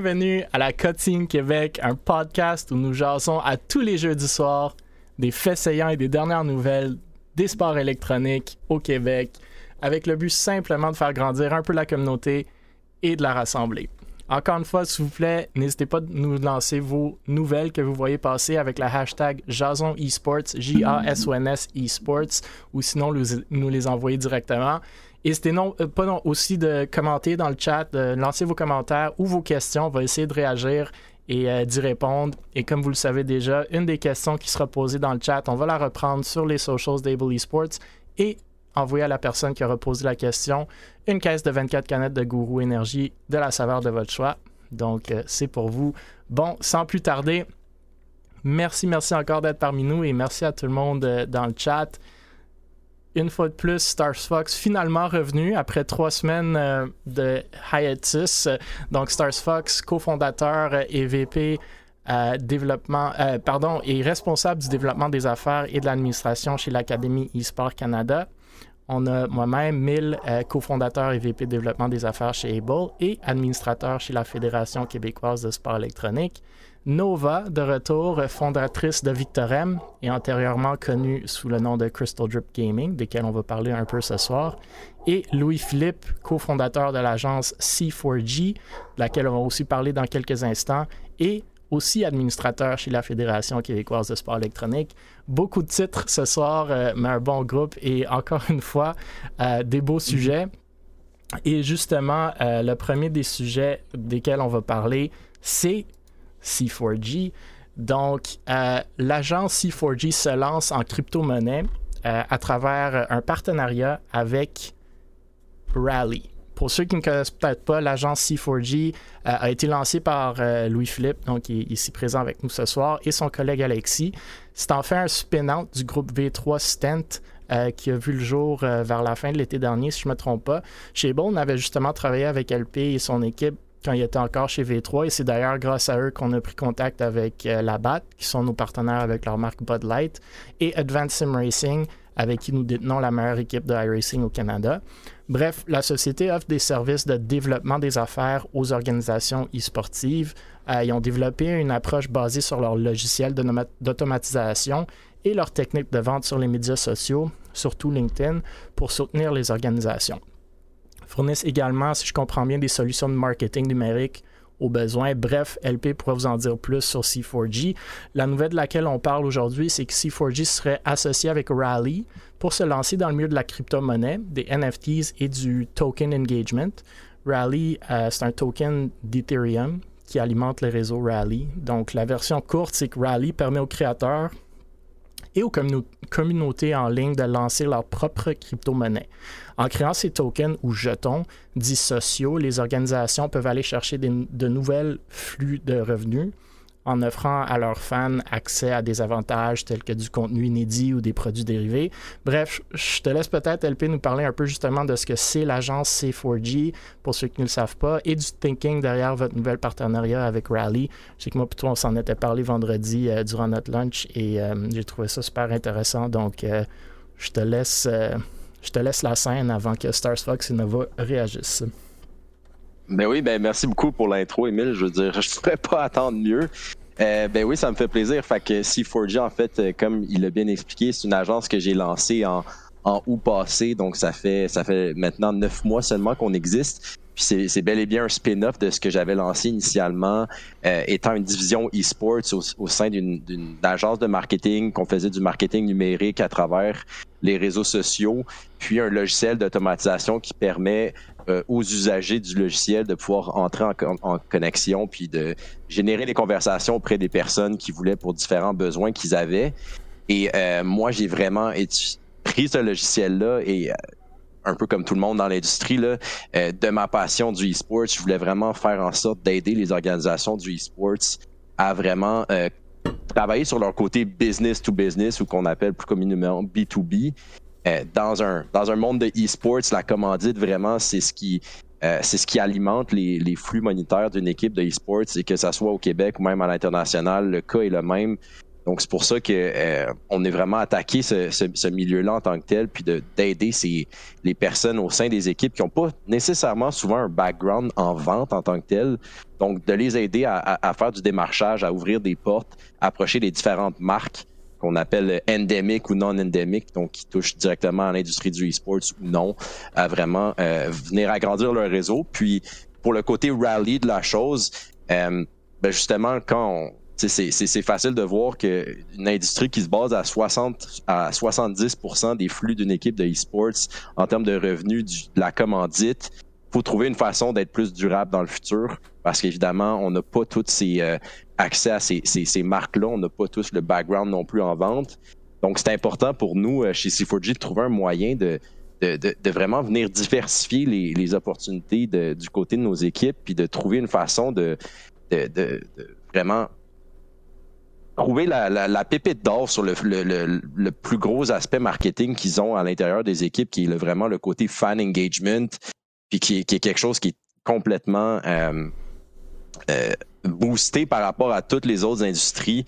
bienvenue à la Cut-Scene Québec, un podcast où nous jasons à tous les jeudis soirs des faits saillants et des dernières nouvelles des sports électroniques au Québec, avec le but simplement de faire grandir un peu la communauté et de la rassembler. Encore une fois, s'il vous plaît, n'hésitez pas à nous lancer vos nouvelles que vous voyez passer avec la hashtag Jason Esports, J-A-S-O-N-S Esports, ou sinon nous les envoyer directement. N'hésitez pas aussi de commenter dans le chat, de lancer vos commentaires ou vos questions. On va essayer de réagir et d'y répondre. Et comme vous le savez déjà, une des questions qui sera posée dans le chat, on va la reprendre sur les socials d'Able Esports et envoyer à la personne qui aura posé la question une caisse de 24 canettes de Gourou Énergie de la saveur de votre choix. Donc, c'est pour vous. Bon, sans plus tarder, merci encore d'être parmi nous et merci à tout le monde dans le chat. Une fois de plus, StarsFox finalement revenu après 3 semaines de hiatus. Donc, StarsFox, cofondateur et VP et responsable du développement des affaires et de l'administration chez l'Académie eSports Canada. On a moi-même, Émile, cofondateur et VP développement des affaires chez Able et administrateur chez la Fédération québécoise de sport électronique. Nova, de retour, fondatrice de Victorem et antérieurement connue sous le nom de Crystal Drip Gaming, desquels on va parler un peu ce soir. Et Louis-Philippe, cofondateur de l'agence C4G, de laquelle on va aussi parler dans quelques instants, et aussi administrateur chez la Fédération québécoise de sport électronique. Beaucoup de titres ce soir, mais un bon groupe et encore une fois, des beaux sujets. Et justement, le premier des sujets desquels on va parler, c'est C4G. Donc, l'agence C4G se lance en crypto-monnaie à travers un partenariat avec Rally. Pour ceux qui ne connaissent peut-être pas, l'agence C4G a été lancée par Louis-Philippe, donc il est ici présent avec nous ce soir, et son collègue Alexis. C'est en fait un spin-out du groupe V3 Stent qui a vu le jour vers la fin de l'été dernier, si je ne me trompe pas. Chez Able, on avait justement travaillé avec LP et son équipe quand il était encore chez V3, et c'est d'ailleurs grâce à eux qu'on a pris contact avec la BAT, qui sont nos partenaires avec leur marque Bud Light, et Advanced Sim Racing, avec qui nous détenons la meilleure équipe de iRacing au Canada. Bref, la société offre des services de développement des affaires aux organisations e-sportives. Ils ont développé une approche basée sur leur logiciel d'automatisation et leur technique de vente sur les médias sociaux, surtout LinkedIn, pour soutenir les organisations. Fournissent également, si je comprends bien, des solutions de marketing numérique aux besoins. Bref, LP pourra vous en dire plus sur C4G. La nouvelle de laquelle on parle aujourd'hui, c'est que C4G serait associé avec Rally pour se lancer dans le milieu de la crypto-monnaie, des NFTs et du token engagement. Rally, c'est un token d'Ethereum qui alimente le réseau Rally. Donc, la version courte, c'est que Rally permet aux créateurs et aux communautés en ligne de lancer leur propre crypto-monnaie. En créant ces tokens ou jetons dits sociaux, les organisations peuvent aller chercher de nouvelles flux de revenus en offrant à leurs fans accès à des avantages tels que du contenu inédit ou des produits dérivés. Bref, je te laisse peut-être, LP, nous parler un peu justement de ce que c'est l'agence C4G, pour ceux qui ne le savent pas, et du thinking derrière votre nouvel partenariat avec Rally. Je sais que moi plutôt on s'en était parlé vendredi durant notre lunch et j'ai trouvé ça super intéressant. Donc, je te laisse la scène avant que StarsFox et Nova réagissent. Ben oui, ben merci beaucoup pour l'intro, Émile. Je veux dire, je ne pourrais pas attendre mieux. Ben oui, ça me fait plaisir. Fait que C4G, en fait, comme il l'a bien expliqué, c'est une agence que j'ai lancée en août passé. Donc, ça fait maintenant 9 mois seulement qu'on existe. Puis c'est bel et bien un spin-off de ce que j'avais lancé initialement, étant une division e-sports au sein d'une agence de marketing, qu'on faisait du marketing numérique à travers les réseaux sociaux, puis un logiciel d'automatisation qui permet aux usagers du logiciel de pouvoir entrer en connexion puis de générer des conversations auprès des personnes qu'ils voulaient pour différents besoins qu'ils avaient. Et moi, j'ai vraiment pris ce logiciel-là et un peu comme tout le monde dans l'industrie, là, de ma passion du e-sport, je voulais vraiment faire en sorte d'aider les organisations du e-sport à vraiment travailler sur leur côté business-to-business ou qu'on appelle plus communément B2B. Dans un monde de e-sports, la commandite, vraiment, c'est ce qui alimente les flux monétaires d'une équipe de e-sports, et que ça soit au Québec ou même à l'international, le cas est le même. Donc, c'est pour ça qu'on est vraiment attaqué ce milieu-là en tant que tel, puis d'aider les personnes au sein des équipes qui n'ont pas nécessairement souvent un background en vente en tant que tel. Donc, de les aider à faire du démarchage, à ouvrir des portes, à approcher les différentes marques qu'on appelle endémiques ou non-endémiques, donc qui touchent directement à l'industrie du e-sports ou non, à vraiment venir agrandir leur réseau. Puis, pour le côté rally de la chose, ben justement, c'est facile de voir qu'une industrie qui se base à 60 à 70% des flux d'une équipe de e-sports en termes de revenus de la commandite, il faut trouver une façon d'être plus durable dans le futur parce qu'évidemment, on n'a pas tous accès à ces marques-là, on n'a pas tous le background non plus en vente. Donc, c'est important pour nous chez C4G de trouver un moyen de vraiment venir diversifier les opportunités du côté de nos équipes puis de trouver une façon de vraiment trouver la pépite d'or sur le plus gros aspect marketing qu'ils ont à l'intérieur des équipes, qui est vraiment le côté fan engagement, puis qui est quelque chose qui est complètement boosté par rapport à toutes les autres industries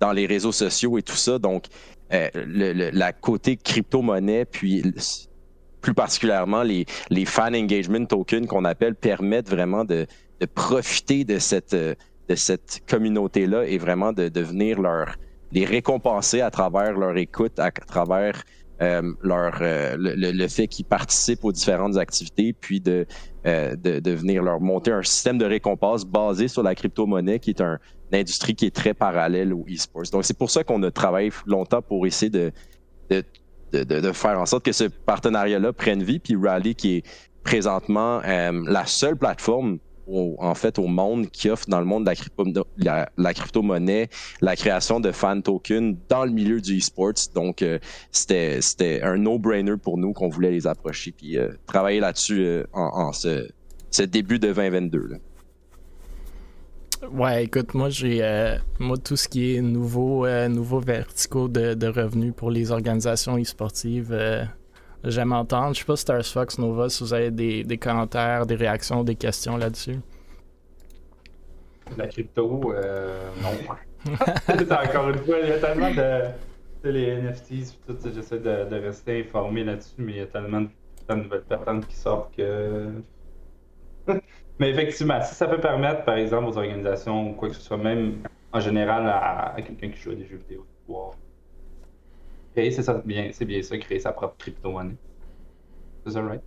dans les réseaux sociaux et tout ça. Donc, la côté crypto-monnaie, puis plus particulièrement les fan engagement tokens qu'on appelle, permettent vraiment de profiter de cette communauté-là et vraiment de venir les récompenser à travers leur écoute, à travers le fait qu'ils participent aux différentes activités, puis de venir leur monter un système de récompense basé sur la crypto-monnaie, qui est une industrie qui est très parallèle au e-sports. Donc, c'est pour ça qu'on a travaillé longtemps pour essayer de faire en sorte que ce partenariat-là prenne vie, puis Rally, qui est présentement la seule plateforme au monde qui offre dans le monde de la crypto-monnaie, la création de fan tokens dans le milieu du e-sports. Donc, c'était un no-brainer pour nous qu'on voulait les approcher puis travailler là-dessus en ce début de 2022. Là. Ouais, écoute, moi, j'ai tout ce qui est nouveaux verticaux de revenus pour les organisations e-sportives, j'aime entendre. Je sais pas, StarsFox, Nova, si vous avez des commentaires, des réactions, des questions là-dessus. La crypto, non. Encore une fois, il y a tellement de les NFTs, tout, j'essaie de rester informé là-dessus, mais il y a tellement de nouvelles patentes qui sortent que... Mais effectivement, si ça peut permettre, par exemple, aux organisations ou quoi que ce soit, même en général à quelqu'un qui joue à des jeux vidéo, de pouvoir... C'est bien ça, créer sa propre crypto-monnaie. C'est ça, right?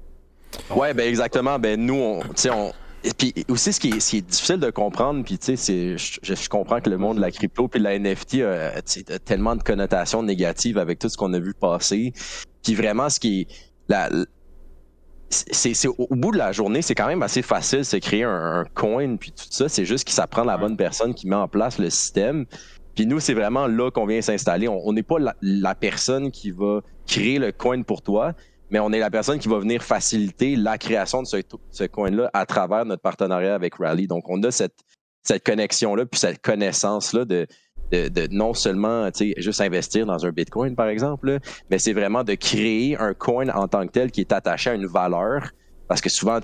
Donc, ouais, ben exactement. Ben nous, et puis aussi, ce qui est difficile de comprendre, puis tu sais, je comprends que le monde de la crypto puis de la NFT a tellement de connotations négatives avec tout ce qu'on a vu passer. Puis vraiment, c'est au bout de la journée, c'est quand même assez facile de se créer un coin puis tout ça. C'est juste que ça prend la bonne personne qui met en place le système. Puis nous, c'est vraiment là qu'on vient s'installer. On n'est pas la personne qui va créer le coin pour toi, mais on est la personne qui va venir faciliter la création de ce coin-là à travers notre partenariat avec Rally. Donc, on a cette connexion-là puis cette connaissance-là de non seulement juste investir dans un Bitcoin, par exemple, là, mais c'est vraiment de créer un coin en tant que tel qui est attaché à une valeur. Parce que souvent,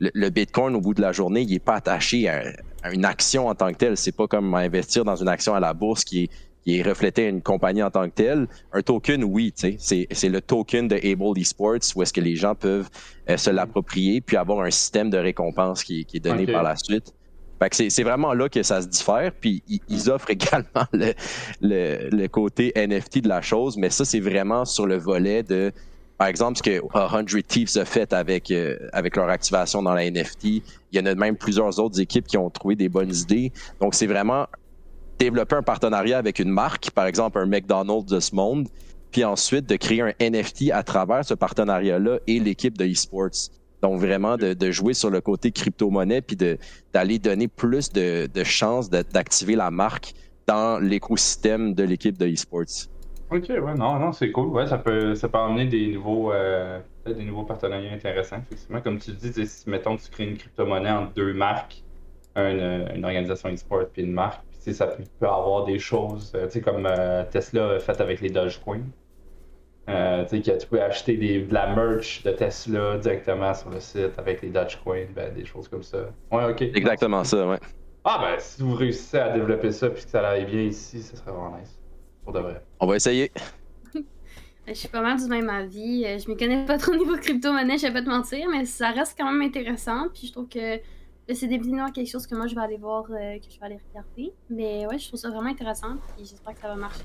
le Bitcoin, au bout de la journée, il n'est pas attaché à une action en tant que telle. C'est pas comme investir dans une action à la bourse qui est reflétée à une compagnie en tant que telle. Un token, oui, c'est le token de Able Esports où est-ce que les gens peuvent se l'approprier puis avoir un système de récompense qui est donné par la suite. Fait que c'est vraiment là que ça se diffère. Puis ils offrent également le côté NFT de la chose, mais ça, c'est vraiment sur le volet de... Par exemple, ce que 100 Thieves a fait avec leur activation dans la NFT, il y en a même plusieurs autres équipes qui ont trouvé des bonnes idées. Donc, c'est vraiment développer un partenariat avec une marque, par exemple un McDonald's de ce monde, puis ensuite de créer un NFT à travers ce partenariat-là et l'équipe de eSports. Donc, vraiment de jouer sur le côté crypto-monnaie puis d'aller donner plus de chances d'activer la marque dans l'écosystème de l'équipe de eSports. Ok, ouais, non, c'est cool. Ouais, ça peut amener des nouveaux partenariats intéressants, effectivement. Comme tu le dis, si, mettons, tu crées une crypto-monnaie entre deux marques, une organisation e-sport et une marque, puis ça peut avoir des choses, comme Tesla a fait avec les Dogecoin. Tu peux acheter de la merch de Tesla directement sur le site avec les Dogecoin, ben, des choses comme ça. Ouais, ok. Exactement ça, ouais. Ah ben, si vous réussissez à développer ça puis que ça aille bien ici, ça serait vraiment nice. Pour de vrai. On va essayer. Je suis pas mal du même avis. Je m'y connais pas trop au niveau crypto-monnaie, je vais pas te mentir, mais ça reste quand même intéressant. Puis je trouve que c'est définitivement quelque chose que moi je vais aller voir, que je vais aller regarder. Mais ouais, je trouve ça vraiment intéressant et j'espère que ça va marcher.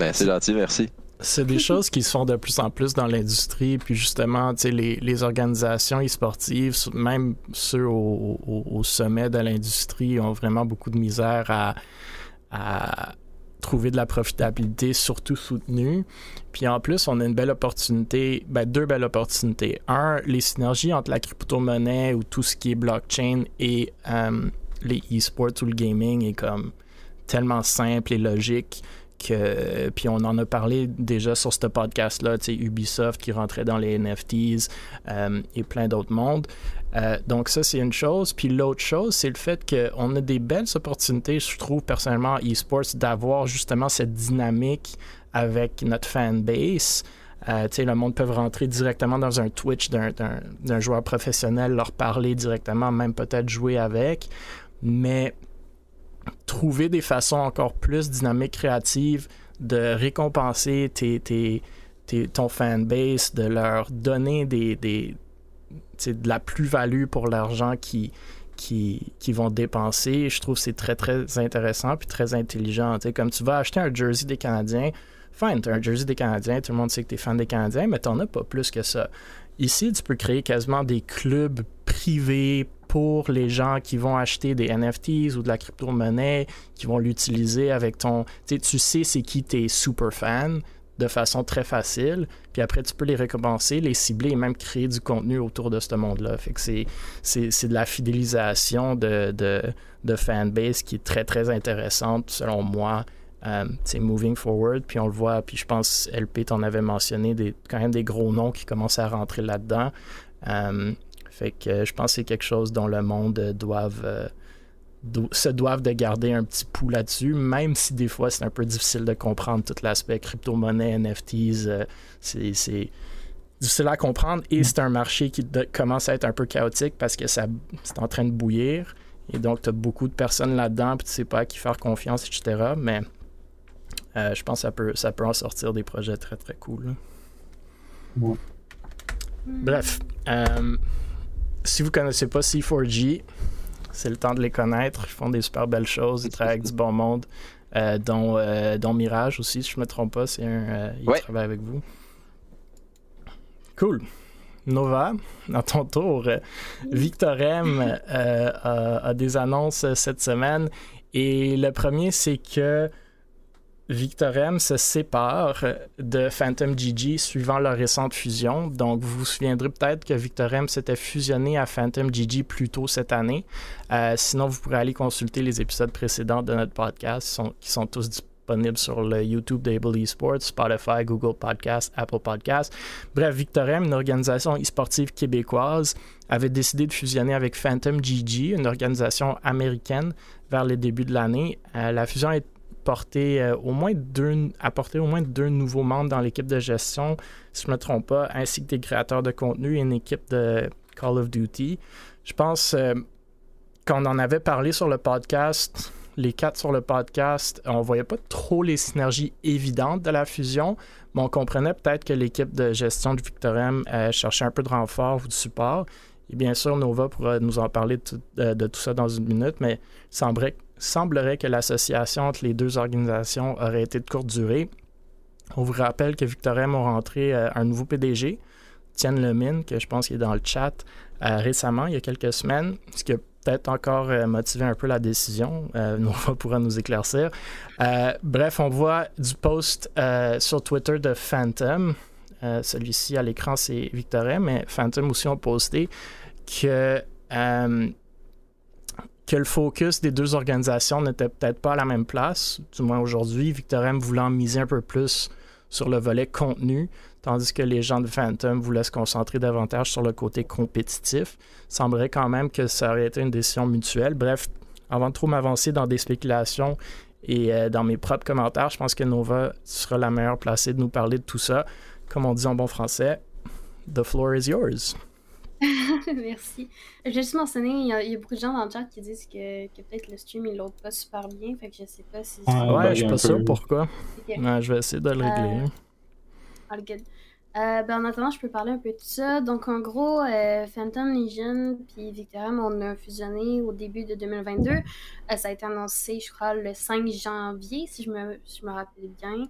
Ben, c'est gentil, merci. C'est des choses qui se font de plus en plus dans l'industrie, puis justement, tu sais, les organisations e-sportives, même ceux au sommet de l'industrie, ont vraiment beaucoup de misère à trouver de la profitabilité, surtout soutenue. Puis en plus, on a une belle opportunité, ben deux belles opportunités. Un, les synergies entre la crypto-monnaie ou tout ce qui est blockchain et les e-sports ou le gaming est comme tellement simple et logique. Que, puis on en a parlé déjà sur ce podcast-là, tu sais, Ubisoft qui rentrait dans les NFTs et plein d'autres mondes. Donc ça, c'est une chose. Puis l'autre chose, c'est le fait qu'on a des belles opportunités, je trouve personnellement, en eSports, d'avoir justement cette dynamique avec notre fanbase. Tu sais, le monde peut rentrer directement dans un Twitch d'un joueur professionnel, leur parler directement, même peut-être jouer avec. Mais trouver des façons encore plus dynamiques, créatives, de récompenser ton fanbase, de leur donner de la plus-value pour l'argent qu'ils vont dépenser. Je trouve que c'est très, très intéressant puis très intelligent. T'sais, comme tu vas acheter un jersey des Canadiens, fine, tu as un jersey des Canadiens, tout le monde sait que tu es fan des Canadiens, mais tu n'en as pas plus que ça. Ici, tu peux créer quasiment des clubs privés, pour les gens qui vont acheter des NFTs ou de la crypto-monnaie, qui vont l'utiliser avec ton... Tu sais c'est qui tes super fans de façon très facile, puis après tu peux les récompenser, les cibler et même créer du contenu autour de ce monde-là. Fait que c'est de la fidélisation de fanbase qui est très, très intéressante, selon moi. C'est moving forward, puis on le voit, puis je pense, LP, t'en avais mentionné quand même des gros noms qui commencent à rentrer là-dedans. Fait que je pense que c'est quelque chose dont le monde se doivent de garder un petit pouls là-dessus, même si des fois c'est un peu difficile de comprendre tout l'aspect crypto-monnaie, NFTs, c'est difficile à comprendre et c'est un marché qui commence à être un peu chaotique parce que c'est en train de bouillir et donc tu as beaucoup de personnes là-dedans puis tu sais pas à qui faire confiance, etc. Mais je pense que ça peut en sortir des projets très très cool. Ouais. Bref. Si vous ne connaissez pas C4G, c'est le temps de les connaître. Ils font des super belles choses. Ils travaillent avec du bon monde, dont Mirage aussi, si je ne me trompe pas. Il travaille avec vous. Cool. Nova, à ton tour. Victorem a des annonces cette semaine. Et le premier, c'est que Victorem se sépare de Phantom GG suivant leur récente fusion. Donc, vous vous souviendrez peut-être que Victorem s'était fusionné à Phantom GG plus tôt cette année. Sinon, vous pourrez aller consulter les épisodes précédents de notre podcast qui sont tous disponibles sur le YouTube d'Able Esports, Spotify, Google Podcasts, Apple Podcasts. Bref, Victorem, une organisation e-sportive québécoise, avait décidé de fusionner avec Phantom GG, une organisation américaine, vers les débuts de l'année. La fusion est apporter au moins deux nouveaux membres dans l'équipe de gestion, si je ne me trompe pas, ainsi que des créateurs de contenu et une équipe de Call of Duty. Je pense qu'on en avait parlé sur le podcast, les quatre sur le podcast, on ne voyait pas trop les synergies évidentes de la fusion, mais on comprenait peut-être que l'équipe de gestion de Victorem cherchait un peu de renfort ou de support. Et bien sûr, Nova pourra nous en parler de tout ça dans une minute, mais il semblerait que l'association entre les deux organisations aurait été de courte durée. On vous rappelle que Victorem a rentré un nouveau PDG, Étienne Lemire, que je pense qu'il est dans le chat récemment, il y a quelques semaines, ce qui a peut-être encore motivé un peu la décision. Nova pourra nous éclaircir. Bref, on voit du post sur Twitter de Phantom. Celui-ci à l'écran, c'est Victorem, mais Phantom aussi ont posté que le focus des deux organisations n'était peut-être pas à la même place, du moins aujourd'hui, Victorem voulant miser un peu plus sur le volet contenu, tandis que les gens de Phantom voulaient se concentrer davantage sur le côté compétitif. Il semblerait quand même que ça aurait été une décision mutuelle. Bref, avant de trop m'avancer dans des spéculations et dans mes propres commentaires, je pense que Nova sera la meilleure placée de nous parler de tout ça. Comme on dit en bon français, « The floor is yours ». Merci. J'ai juste mentionné, il y a beaucoup de gens dans le chat qui disent que peut-être le stream il load pas super bien, fait que je sais pas si... ouais, je suis pas sûr pourquoi. Okay. Ouais, je vais essayer de le régler. All good. En attendant, je peux parler un peu de ça. Donc en gros, Phantom Legion puis Victorem, on a fusionné au début de 2022. Ça a été annoncé, je crois, le 5 janvier, si je me rappelle bien.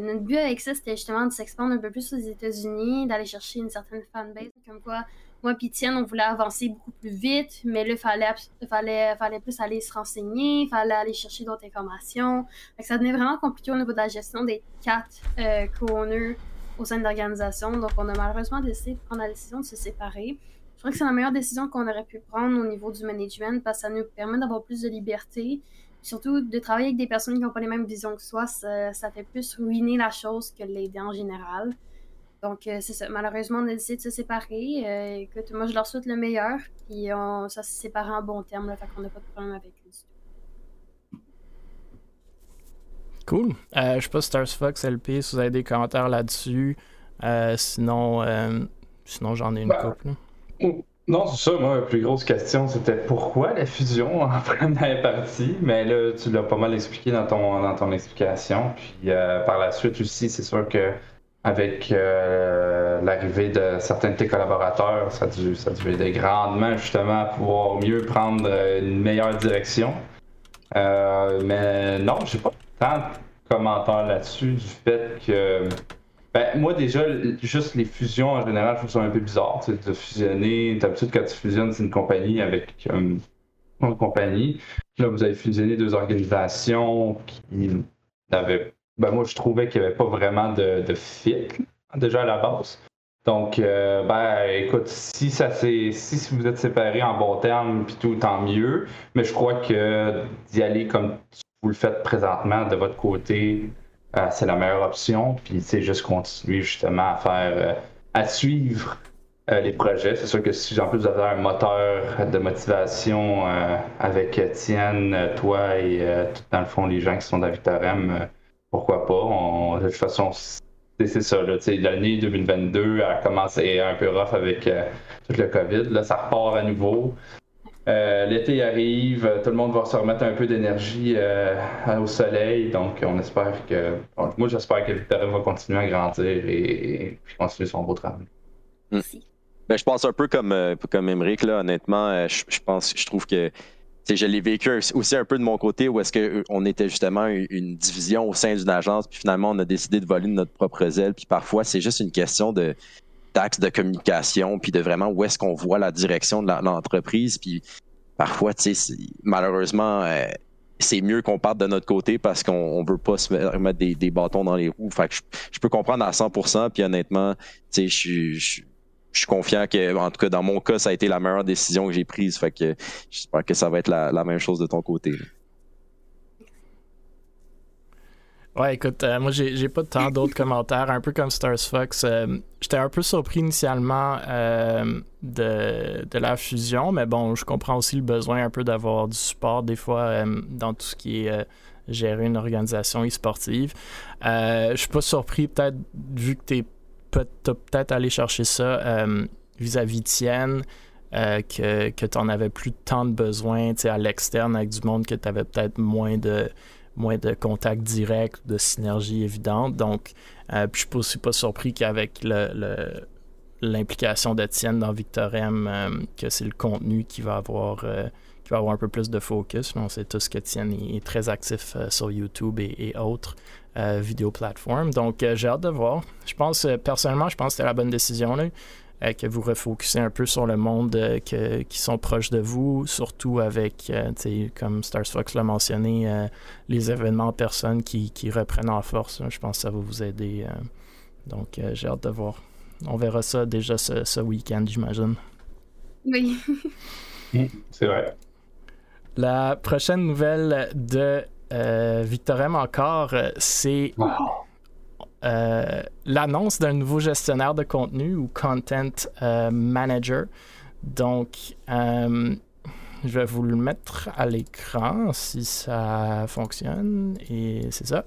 Notre but avec ça, c'était justement de s'expandre un peu plus aux États-Unis, d'aller chercher une certaine fanbase. Comme quoi, moi et Étienne, on voulait avancer beaucoup plus vite, mais là, il fallait plus aller se renseigner, il fallait aller chercher d'autres informations. Ça devenait vraiment compliqué au niveau de la gestion des 4 co-owners au sein de l'organisation. Donc, on a malheureusement décidé de prendre la décision de se séparer. Je crois que c'est la meilleure décision qu'on aurait pu prendre au niveau du management parce que ça nous permet d'avoir plus de liberté. Surtout, de travailler avec des personnes qui n'ont pas les mêmes visions que soi, ça fait plus ruiner la chose que l'aider en général. Donc, c'est ça. Malheureusement, on a décidé de se séparer. Écoute, moi, je leur souhaite le meilleur. Puis, ça s'est séparé en bon terme. Là, fait qu'on n'a pas de problème avec eux du tout. Cool. Je sais pas, StarsFox, LP, si vous avez des commentaires là-dessus. Sinon j'en ai une couple. Là. Non, c'est ça. Moi, la plus grosse question, c'était pourquoi la fusion en première partie? Mais là, tu l'as pas mal expliqué dans ton explication. Puis par la suite aussi, c'est sûr que avec l'arrivée de certains de tes collaborateurs, ça a dû aider grandement justement à pouvoir mieux prendre une meilleure direction. Mais non, j'ai pas tant de commentaires là-dessus du fait que... moi déjà, juste les fusions en général, je trouve ça un peu bizarre. Tu sais, de fusionner, d'habitude quand tu fusionnes, c'est une compagnie avec une compagnie. Là, vous avez fusionné deux organisations qui n'avaient... moi, je trouvais qu'il n'y avait pas vraiment de fit déjà à la base. Donc, écoute, si vous êtes séparés en bon terme, puis tout, tant mieux. Mais je crois que d'y aller comme vous le faites présentement de votre côté... c'est la meilleure option, puis c'est juste continuer justement à suivre les projets. C'est sûr que si en plus vous avez un moteur de motivation avec Étienne, toi et dans le fond les gens qui sont dans Victorem, pourquoi pas? De toute façon, c'est ça. L'année 2022 a commencé un peu rough avec tout le COVID. Là, ça repart à nouveau. L'été arrive, tout le monde va se remettre un peu d'énergie au soleil, donc on espère que... moi, j'espère que Victorem va continuer à grandir et continuer son beau travail. Merci. Ben, je pense un peu comme Émeric, là, honnêtement, je trouve que... Je l'ai vécu aussi un peu de mon côté où est-ce qu'on était justement une division au sein d'une agence, puis finalement, on a décidé de voler de notre propre aile, puis parfois, c'est juste une question d'axe de communication, puis de vraiment où est-ce qu'on voit la direction de l'entreprise. Puis parfois, tu sais, malheureusement, c'est mieux qu'on parte de notre côté parce qu'on veut pas se mettre des bâtons dans les roues. Fait que je peux comprendre à 100%, puis honnêtement, tu sais, je suis confiant que, en tout cas, dans mon cas, ça a été la meilleure décision que j'ai prise. Fait que j'espère que ça va être la même chose de ton côté. Là. Ouais, écoute, moi, j'ai pas tant d'autres commentaires. Un peu comme StarsFox, j'étais un peu surpris initialement de la fusion, mais bon, je comprends aussi le besoin un peu d'avoir du support des fois dans tout ce qui est gérer une organisation e-sportive. Je suis pas surpris, peut-être, vu que t'as peut-être allé chercher ça vis-à-vis Étienne, que t'en avais plus tant de besoin, tu sais, à l'externe avec du monde que t'avais peut-être moins de contact direct, de synergie évidente. Donc, puis je ne suis aussi pas surpris qu'avec l'implication d'Étienne dans Victorem, que c'est le contenu qui va avoir un peu plus de focus. On sait tous qu'Étienne est très actif sur YouTube et autres vidéo plateformes. Donc, j'ai hâte de voir. Je pense, personnellement, je pense que c'était la bonne décision, là, que vous refocussez un peu sur le monde qui sont proches de vous, surtout avec, comme StarsFox l'a mentionné, les événements en personne qui reprennent en force. Hein, je pense que ça va vous aider. Donc, j'ai hâte de voir. On verra ça déjà ce week-end, j'imagine. Oui. C'est vrai. La prochaine nouvelle de Victorem encore, c'est... Wow. L'annonce d'un nouveau gestionnaire de contenu ou content manager. Donc, Je vais vous le mettre à l'écran si ça fonctionne. Et c'est ça.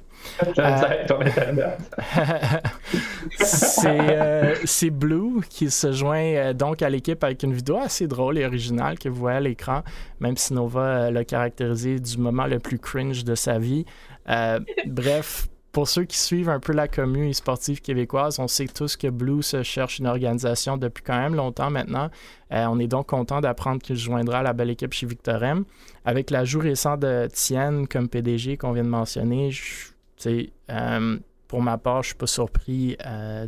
C'est Blue qui se joint donc à l'équipe avec une vidéo assez drôle et originale que vous voyez à l'écran, même si Nova l'a caractérisé du moment le plus cringe de sa vie. Bref, pour ceux qui suivent un peu la commu sportive québécoise, on sait tous que Blue se cherche une organisation depuis quand même longtemps maintenant. On est donc content d'apprendre qu'il se joindra à la belle équipe chez Victorem. Avec l'ajout récent de Étienne comme PDG qu'on vient de mentionner, pour ma part, je ne suis pas surpris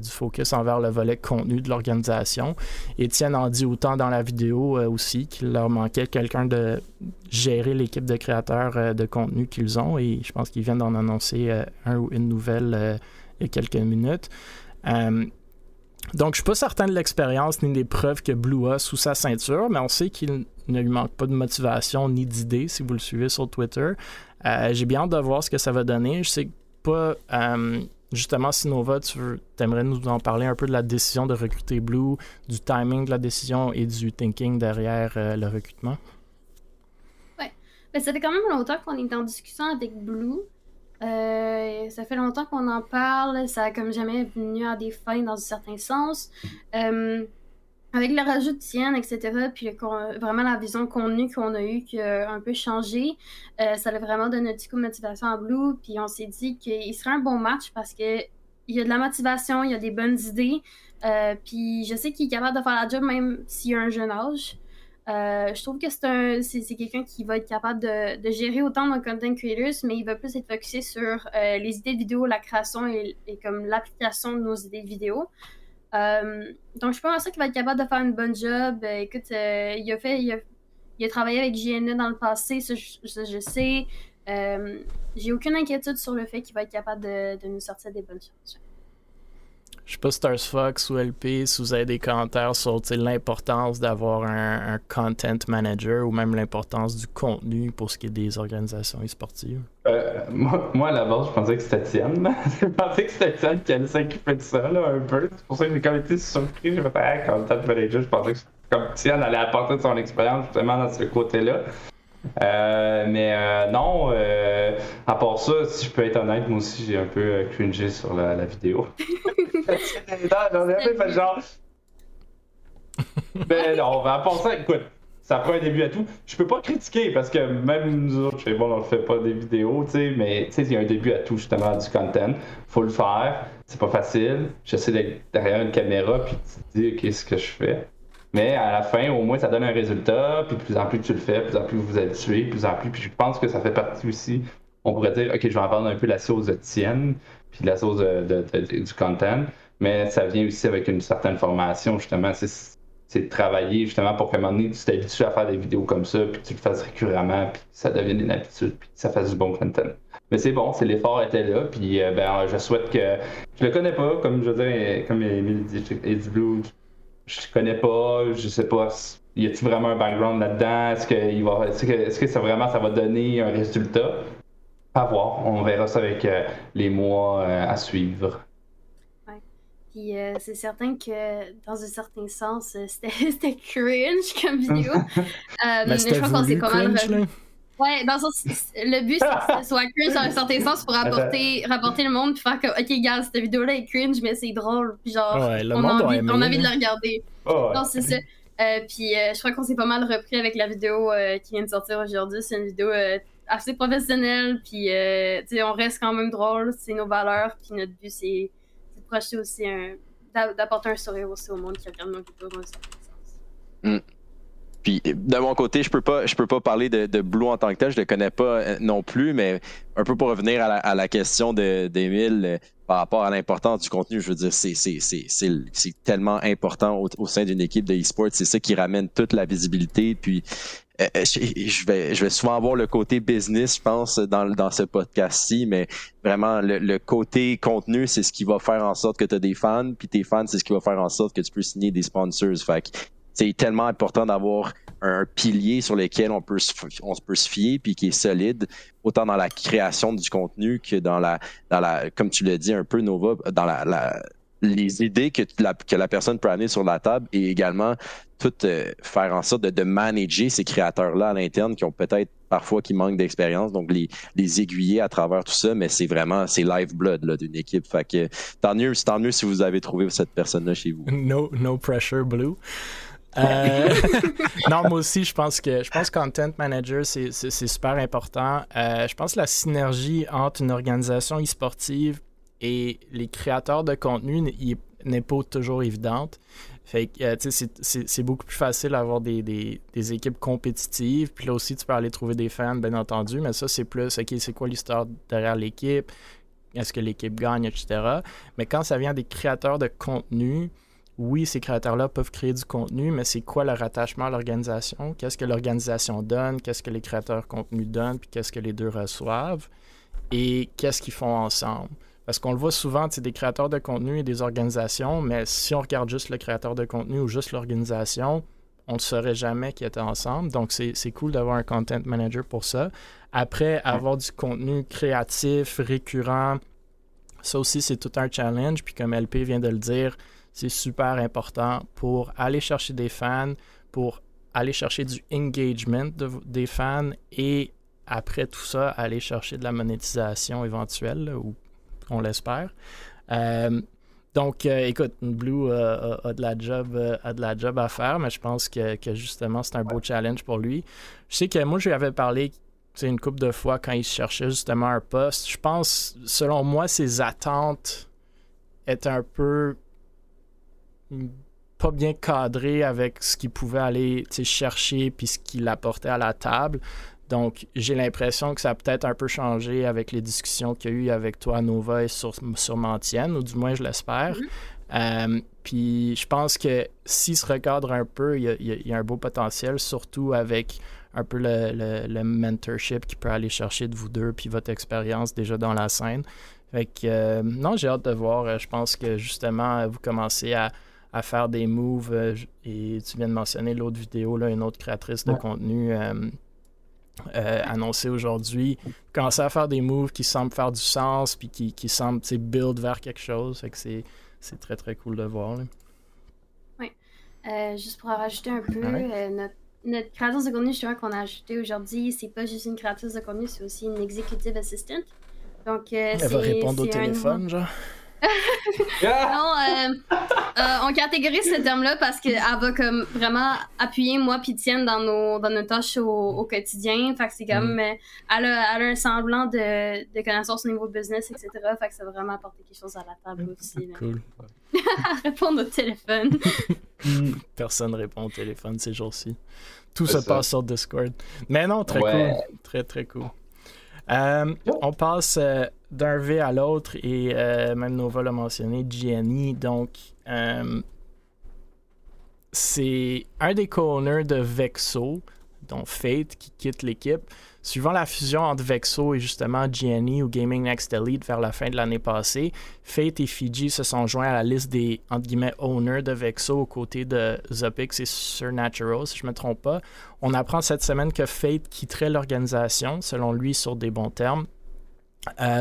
du focus envers le volet contenu de l'organisation. Étienne en dit autant dans la vidéo aussi qu'il leur manquait quelqu'un de gérer l'équipe de créateurs de contenu qu'ils ont, et je pense qu'ils viennent d'en annoncer un ou une nouvelle il y a quelques minutes. Donc, je ne suis pas certain de l'expérience ni des preuves que Blue a sous sa ceinture, mais on sait qu'il ne lui manque pas de motivation ni d'idées si vous le suivez sur Twitter. J'ai bien hâte de voir ce que ça va donner. Je sais que justement, si Nova, t'aimerais nous en parler un peu de la décision de recruter Blue, du timing de la décision et du thinking derrière le recrutement? Oui. Ça fait quand même longtemps qu'on est en discussion avec Blue. Ça fait longtemps qu'on en parle. Ça a comme jamais venu à des fins dans un certain sens. Avec le rajout de Tienne, etc., puis vraiment la vision contenue qu'on a eue qui a un peu changé, ça a vraiment donné du coup motivation à Blue, puis on s'est dit qu'il serait un bon match parce que il y a de la motivation, il y a des bonnes idées, puis je sais qu'il est capable de faire la job même s'il a un jeune âge. Je trouve que c'est quelqu'un qui va être capable de gérer autant nos content creators, mais il va plus être focusé sur les idées de vidéo, la création et comme l'application de nos idées de vidéo. Donc, je suis pas sûre qu'il va être capable de faire une bonne job. Écoute, il a travaillé avec JNE dans le passé, ça je sais. J'ai aucune inquiétude sur le fait qu'il va être capable de nous sortir des bonnes choses. Je sais pas, StarsFox ou LP, si vous avez des commentaires sur l'importance d'avoir un content manager ou même l'importance du contenu pour ce qui est des organisations e-sportives. Moi, à la base, je pensais que c'était Étienne. Je pensais que c'était Étienne qui allait s'occuper de ça, là, un peu. C'est pour ça que j'ai comme été surpris. J'ai fait « content manager », je pensais que comme Étienne allait apporter de son expérience justement dans ce côté-là. Mais non, à part ça, si je peux être honnête, moi aussi j'ai un peu cringé sur la vidéo. J'en ai un peu fait genre. Mais non, à part ça, écoute, ça prend un début à tout. Je peux pas critiquer parce que même nous autres, on ne fait pas des vidéos, tu sais, mais tu sais, il y a un début à tout justement du content. Faut le faire, c'est pas facile. J'essaie d'être derrière une caméra puis tu te dis qu'est-ce que je fais. Mais à la fin, au moins, ça donne un résultat, puis de plus en plus tu le fais, de plus en plus vous habituez, de plus en plus, puis je pense que ça fait partie aussi, on pourrait dire, ok, je vais en prendre un peu la sauce de Étienne, puis la sauce du content, mais ça vient aussi avec une certaine formation, justement, c'est de travailler, justement, pour qu'à un moment donné, tu t'habitues à faire des vidéos comme ça, puis que tu le fasses récurremment, puis que ça devienne une habitude, puis que ça fasse du bon content. Mais c'est bon, l'effort était là, puis je souhaite que, je le connais pas, comme je veux dire, comme Émile dit, Eddie Blue, je ne connais pas, je sais pas, y a-t-il vraiment un background là-dedans? Est-ce que ça vraiment ça va donner un résultat? À voir, on verra ça avec les mois à suivre. Ouais. Puis c'est certain que dans un certain sens, c'était cringe comme vidéo. Mais je crois qu'on s'est quand même revenu. Ouais, dans le sens, le but c'est que ce soit cringe dans un certain sens pour rapporter le monde puis faire comme « Ok, regarde, cette vidéo-là est cringe, mais c'est drôle. » Puis genre, ouais, on a envie de la regarder. Oh, ouais. Non, c'est ça. Puis je crois qu'on s'est pas mal repris avec la vidéo qui vient de sortir aujourd'hui. C'est une vidéo assez professionnelle. Puis tu sais, on reste quand même drôle. C'est nos valeurs. Puis notre but, c'est de projeter aussi d'apporter un sourire aussi au monde qui regarde nos vidéos dans un certain sens. Mm. Puis de mon côté, je peux pas parler de Blue en tant que tel, je le connais pas non plus, mais un peu pour revenir à la question d'Émile par rapport à l'importance du contenu, je veux dire, c'est tellement important au sein d'une équipe de e-sport, c'est ça qui ramène toute la visibilité, puis je vais souvent avoir le côté business, je pense, dans ce podcast-ci, mais vraiment, le côté contenu, c'est ce qui va faire en sorte que tu as des fans, puis tes fans, c'est ce qui va faire en sorte que tu peux signer des sponsors, fait que c'est tellement important d'avoir un pilier sur lequel on peut se fier puis qui est solide, autant dans la création du contenu que dans la comme tu l'as dit un peu, Nova, dans la les idées que la personne peut amener sur la table et également tout faire en sorte de manager ces créateurs-là à l'interne qui ont peut-être parfois qui manquent d'expérience, donc les aiguiller à travers tout ça, mais c'est vraiment, c'est lifeblood d'une équipe, fait que tant mieux si vous avez trouvé cette personne-là chez vous. No pressure, Blue. Non, moi aussi, je pense que Content Manager, c'est super important. Je pense que la synergie entre une organisation e-sportive et les créateurs de contenu n'est pas toujours évidente. Fait que, tu sais, c'est beaucoup plus facile d'avoir des équipes compétitives. Puis là aussi, tu peux aller trouver des fans, bien entendu, mais ça, c'est plus, OK, c'est quoi l'histoire derrière l'équipe? Est-ce que l'équipe gagne, etc. Mais quand ça vient des créateurs de contenu, oui, ces créateurs-là peuvent créer du contenu, mais c'est quoi leur attachement à l'organisation? Qu'est-ce que l'organisation donne? Qu'est-ce que les créateurs de contenu donnent? Puis qu'est-ce que les deux reçoivent? Et qu'est-ce qu'ils font ensemble? Parce qu'on le voit souvent, c'est des créateurs de contenu et des organisations, mais si on regarde juste le créateur de contenu ou juste l'organisation, on ne saurait jamais qu'ils étaient ensemble. Donc, c'est cool d'avoir un content manager pour ça. Après, avoir du contenu créatif, récurrent, ça aussi, c'est tout un challenge. Puis comme LP vient de le dire, c'est super important pour aller chercher des fans, pour aller chercher du engagement des fans et après tout ça, aller chercher de la monétisation éventuelle là, ou on l'espère. Donc, écoute, Blue a de la job à faire, mais je pense que justement, c'est un beau challenge pour lui. Je sais que moi, je lui avais parlé une couple de fois quand il cherchait justement un poste. Je pense, selon moi, ses attentes étaient un peu pas bien cadrées avec ce qu'il pouvait aller chercher puis ce qu'il apportait à la table. Donc, j'ai l'impression que ça a peut-être un peu changé avec les discussions qu'il y a eu avec toi, Nova, et sûrement Étienne, ou du moins, je l'espère. Puis, je pense que s'il se recadre un peu, il y a un beau potentiel, surtout avec un peu le mentorship qu'il peut aller chercher de vous deux, puis votre expérience déjà dans la scène. Fait que, non, j'ai hâte de voir. Je pense que, justement, vous commencez à faire des moves. Et tu viens de mentionner l'autre vidéo, là, une autre créatrice de contenu annoncé aujourd'hui, commencer à faire des moves qui semblent faire du sens puis qui semblent build vers quelque chose. Fait que c'est très très cool de voir là. Oui, juste pour en rajouter un peu, notre créatrice de contenu justement qu'on a ajouté aujourd'hui, c'est pas juste une créatrice de contenu, c'est aussi une executive assistant. Donc elle va répondre au téléphone genre. Non, on catégorise ce terme-là parce qu'elle va comme vraiment appuyer moi puis Étienne dans nos tâches au quotidien. Fait que c'est comme elle a un semblant de connaissance au niveau business, etc. Fait que ça va vraiment apporter quelque chose à la table aussi. Cool. Répondre au téléphone. Personne répond au téléphone ces jours-ci. Tout se passe sur Discord. Mais non, très cool. Très très cool. On passe d'un V à l'autre et même Nova l'a mentionné, Gianni, donc c'est un des co-owners de Vexo, donc Fate, qui quitte l'équipe. Suivant la fusion entre Vexo et justement Gianni ou Gaming Next Elite vers la fin de l'année passée, Fate et Fiji se sont joints à la liste des entre guillemets owners de Vexo aux côtés de Zopix et Surnatural, si je ne me trompe pas. On apprend cette semaine que Fate quitterait l'organisation, selon lui sur des bons termes.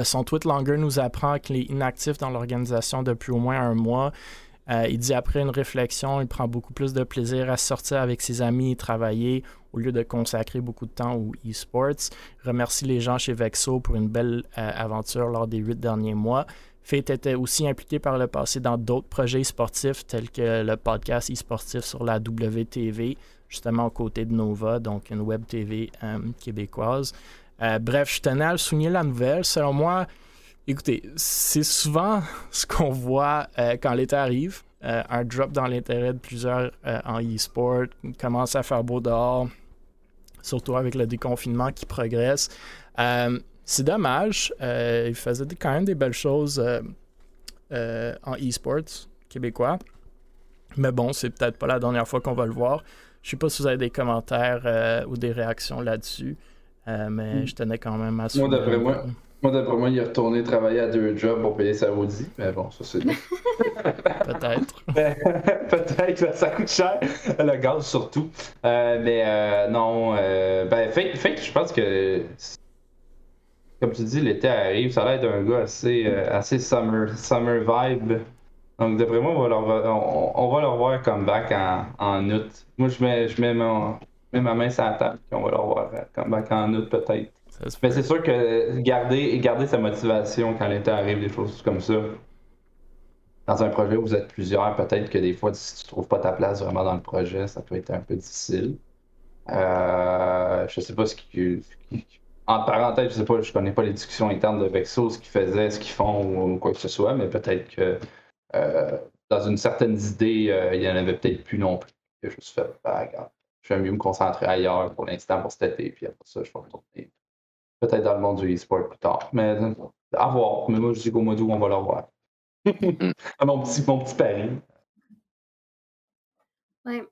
Son tweet longer nous apprend qu'il est inactif dans l'organisation depuis au moins un mois. Il dit après une réflexion, il prend beaucoup plus de plaisir à sortir avec ses amis et travailler au lieu de consacrer beaucoup de temps aux eSports. Remercie les gens chez Vexo pour une belle aventure lors des 8 derniers mois. Fate était aussi impliqué par le passé dans d'autres projets sportifs tels que le podcast eSportif sur la WTV, justement aux côtés de Nova, donc une web TV québécoise. Bref, je tenais à le souligner la nouvelle. Selon moi, écoutez, c'est souvent ce qu'on voit quand l'été arrive. Un drop dans l'intérêt de plusieurs en e-sport, commence à faire beau dehors, surtout avec le déconfinement qui progresse. C'est dommage. Ils faisaient quand même des belles choses en e-sports québécois. Mais bon, c'est peut-être pas la dernière fois qu'on va le voir. Je sais pas si vous avez des commentaires ou des réactions là-dessus. Mais je tenais quand même à ce Moi, d'après moi, il est retourné travailler à 2 jobs pour payer sa Audi. Mais bon, ça, c'est... Peut-être. Peut-être, ça coûte cher. Le gaz, surtout. Fait que je pense que... Comme tu dis, l'été arrive. Ça a l'air d'un gars assez summer vibe. Donc, d'après moi, on va leur voir comeback en août. Moi, je mets ma main sur la table et on va leur voir comeback en août, peut-être. Mais c'est sûr que garder sa motivation quand l'été arrive, des choses comme ça, dans un projet où vous êtes plusieurs, peut-être que des fois, si tu ne trouves pas ta place vraiment dans le projet, ça peut être un peu difficile. Je sais pas ce qui... En parenthèse, je connais pas les discussions internes de Vexo, ce qu'ils faisaient, ce qu'ils font ou quoi que ce soit, mais peut-être que dans une certaine idée, il y en avait peut-être plus non plus. Je me suis fait, je vais mieux me concentrer ailleurs pour l'instant pour cet été, puis après ça, je vais retourner peut-être dans le monde du e-sport plus tard. Mais à voir. Mais moi, je dis qu'au mois d'août, on va le voir. mon petit pari. Ouais.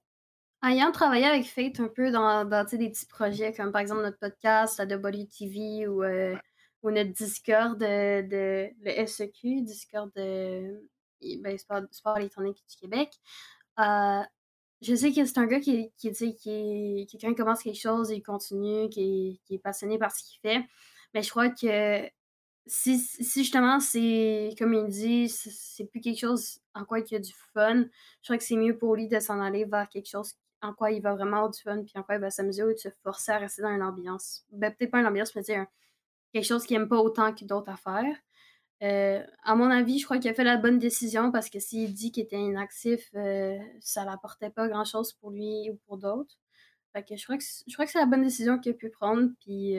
Ayant travaillé avec Fate un peu dans des petits projets, comme par exemple notre podcast, la WTV ou notre Discord, le SEQ, Discord de Sport électronique du Québec, je sais que c'est un gars qui quand il commence quelque chose, il continue, qui est passionné par ce qu'il fait. Mais je crois que si justement c'est, comme il dit, c'est plus quelque chose en quoi il y a du fun, je crois que c'est mieux pour lui de s'en aller vers quelque chose en quoi il va vraiment avoir du fun, puis en quoi il va s'amuser ou de se forcer à rester dans une ambiance. Ben, peut-être pas une ambiance, mais dire quelque chose qu'il n'aime pas autant que d'autres affaires. À mon avis, je crois qu'il a fait la bonne décision parce que s'il dit qu'il était inactif, ça n'apportait pas grand-chose pour lui ou pour d'autres. Fait que je crois que c'est la bonne décision qu'il a pu prendre, puis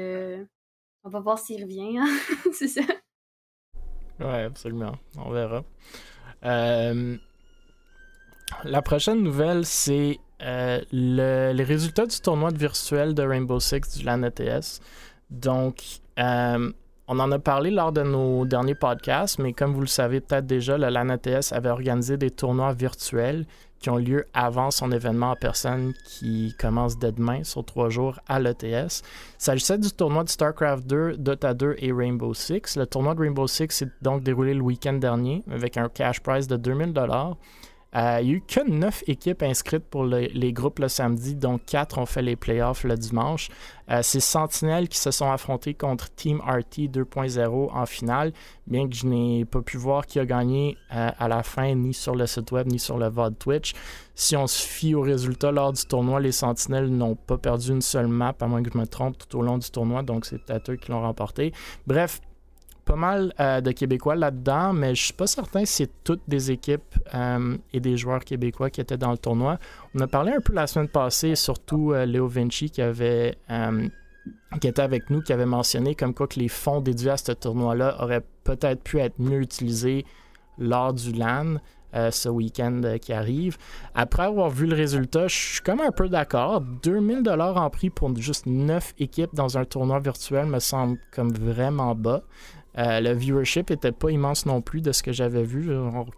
on va voir s'il revient, hein? C'est ça? Ouais, absolument. On verra. La prochaine nouvelle, c'est les résultats du tournoi de virtuel de Rainbow Six du LAN ETS. Donc, on en a parlé lors de nos derniers podcasts, mais comme vous le savez peut-être déjà, le LAN ETS avait organisé des tournois virtuels qui ont lieu avant son événement en personne qui commence dès demain sur 3 jours à l'ETS. Il s'agissait du tournoi de StarCraft 2, Dota 2 et Rainbow Six. Le tournoi de Rainbow Six s'est donc déroulé le week-end dernier avec un cash prize de 2000$. Il n'y a eu que 9 équipes inscrites pour les groupes le samedi, dont 4 ont fait les playoffs le dimanche. C'est Sentinel qui se sont affrontés contre Team RT 2.0 en finale, bien que je n'ai pas pu voir qui a gagné à la fin, ni sur le site web, ni sur le VOD Twitch. Si on se fie aux résultats lors du tournoi, les Sentinelles n'ont pas perdu une seule map, à moins que je me trompe, tout au long du tournoi, donc c'est peut-être eux qui l'ont remporté. Bref, pas mal de Québécois là-dedans, mais je suis pas certain si c'est toutes des équipes et des joueurs québécois qui étaient dans le tournoi. On a parlé un peu la semaine passée, surtout Léo Vinci qui était avec nous, qui avait mentionné comme quoi que les fonds déduits à ce tournoi-là auraient peut-être pu être mieux utilisés lors du LAN ce week-end qui arrive. Après avoir vu le résultat, je suis comme un peu d'accord. 2000$ en prix pour juste 9 équipes dans un tournoi virtuel me semble comme vraiment bas. Le viewership n'était pas immense non plus de ce que j'avais vu,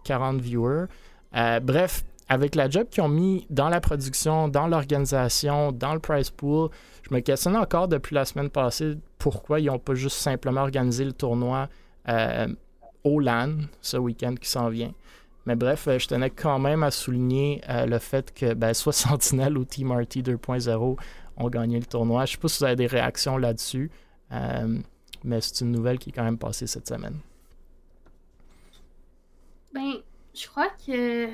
40 viewers. Bref, avec la job qu'ils ont mis dans la production, dans l'organisation, dans le prize pool, je me questionne encore depuis la semaine passée pourquoi ils n'ont pas juste simplement organisé le tournoi au LAN ce week-end qui s'en vient. Mais bref, je tenais quand même à souligner le fait que soit Sentinel ou Team RT 2.0 ont gagné le tournoi. Je ne sais pas si vous avez des réactions là-dessus. Mais c'est une nouvelle qui est quand même passée cette semaine. Ben, je crois que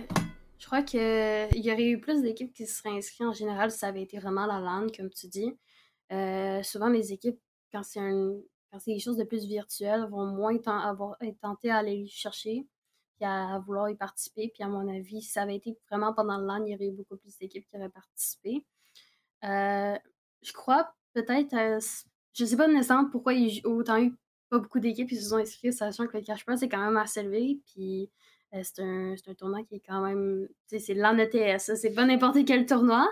il y aurait eu plus d'équipes qui se seraient inscrites en général si ça avait été vraiment la LAN, comme tu dis. Souvent, les équipes, quand c'est quelque chose de plus virtuel, vont moins être tentées à aller chercher, puis à vouloir y participer. Puis à mon avis, si ça avait été vraiment pendant la LAN, il y aurait eu beaucoup plus d'équipes qui auraient participé. Je crois peut-être... Je ne sais pas nécessairement pourquoi il y a autant eu pas beaucoup d'équipes qui se sont inscrites, sachant que le cash prize est quand même assez élevé. Puis c'est un tournoi qui est quand même. C'est LAN ETS, c'est pas n'importe quel tournoi.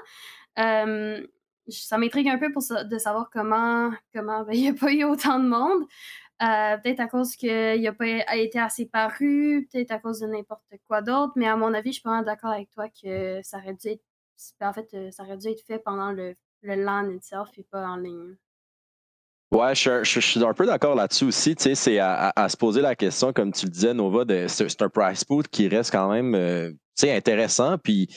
Ça m'intrigue un peu de savoir comment il n'y a pas eu autant de monde. Peut-être à cause qu'il n'a pas été assez paru, peut-être à cause de n'importe quoi d'autre. Mais à mon avis, je suis pas d'accord avec toi que ça aurait dû être. En fait, ça aurait dû être fait pendant le LAN itself et pas en ligne. Ouais, je suis un peu d'accord là-dessus aussi. Tu sais, c'est à se poser la question, comme tu le disais, Nova, c'est un prize pool qui reste quand même intéressant. Puis,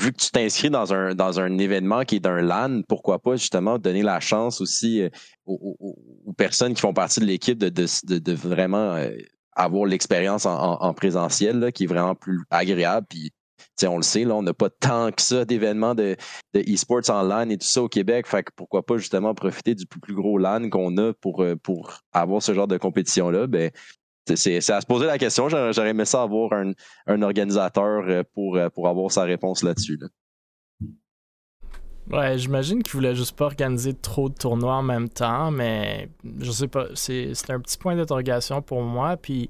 vu que tu t'inscris dans un événement qui est d'un LAN, pourquoi pas justement donner la chance aussi aux personnes qui font partie de l'équipe de vraiment avoir l'expérience en présentiel là, qui est vraiment plus agréable. Puis, on le sait, là, on n'a pas tant que ça d'événements de eSports en LAN et tout ça au Québec. Fait que pourquoi pas justement profiter du plus gros LAN qu'on a pour avoir ce genre de compétition-là. Ben, c'est à se poser la question. J'aurais aimé ça avoir un organisateur pour avoir sa réponse là-dessus. Là. Ouais, j'imagine qu'ils voulaient juste pas organiser trop de tournois en même temps, mais je sais pas, c'est un petit point d'interrogation pour moi. Puis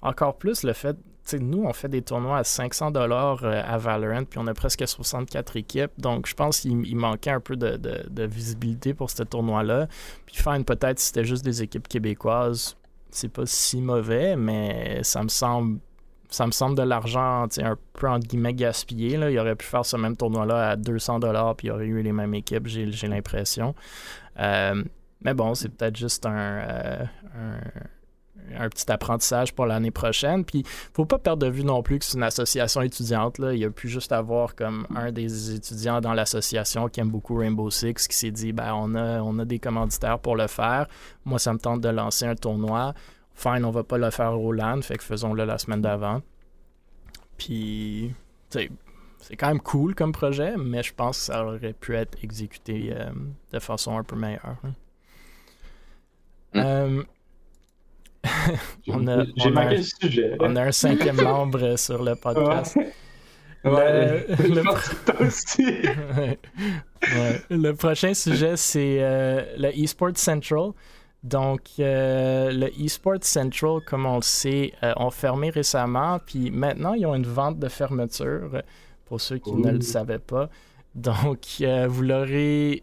encore plus le fait, tu sais, nous on fait des tournois à 500$ à Valorant, puis on a presque 64 équipes, donc je pense qu'il manquait un peu de visibilité pour ce tournoi-là. Puis Fine, peut-être si c'était juste des équipes québécoises, c'est pas si mauvais, mais ça me semble de l'argent un peu entre guillemets gaspillé. Là. Il aurait pu faire ce même tournoi-là à 200$ puis il aurait eu les mêmes équipes, j'ai l'impression. Mais bon, c'est peut-être juste un petit apprentissage pour l'année prochaine. Puis faut pas perdre de vue non plus que c'est une association étudiante. Là. Il y a pu juste avoir comme un des étudiants dans l'association qui aime beaucoup Rainbow Six qui s'est dit ben, on a des commanditaires pour le faire. Moi, ça me tente de lancer un tournoi. Fine, on va pas le faire au LAN, fait que faisons-le la semaine d'avant. Puis, c'est quand même cool comme projet, mais je pense que ça aurait pu être exécuté de façon un peu meilleure. Hein. On a un cinquième membre sur le podcast. Ouais. Le prochain sujet, c'est le eSports Central. Donc, le eSports Central, comme on le sait, ont fermé récemment. Puis maintenant, ils ont une vente de fermeture, pour ceux qui ne le savaient pas. Donc, vous l'aurez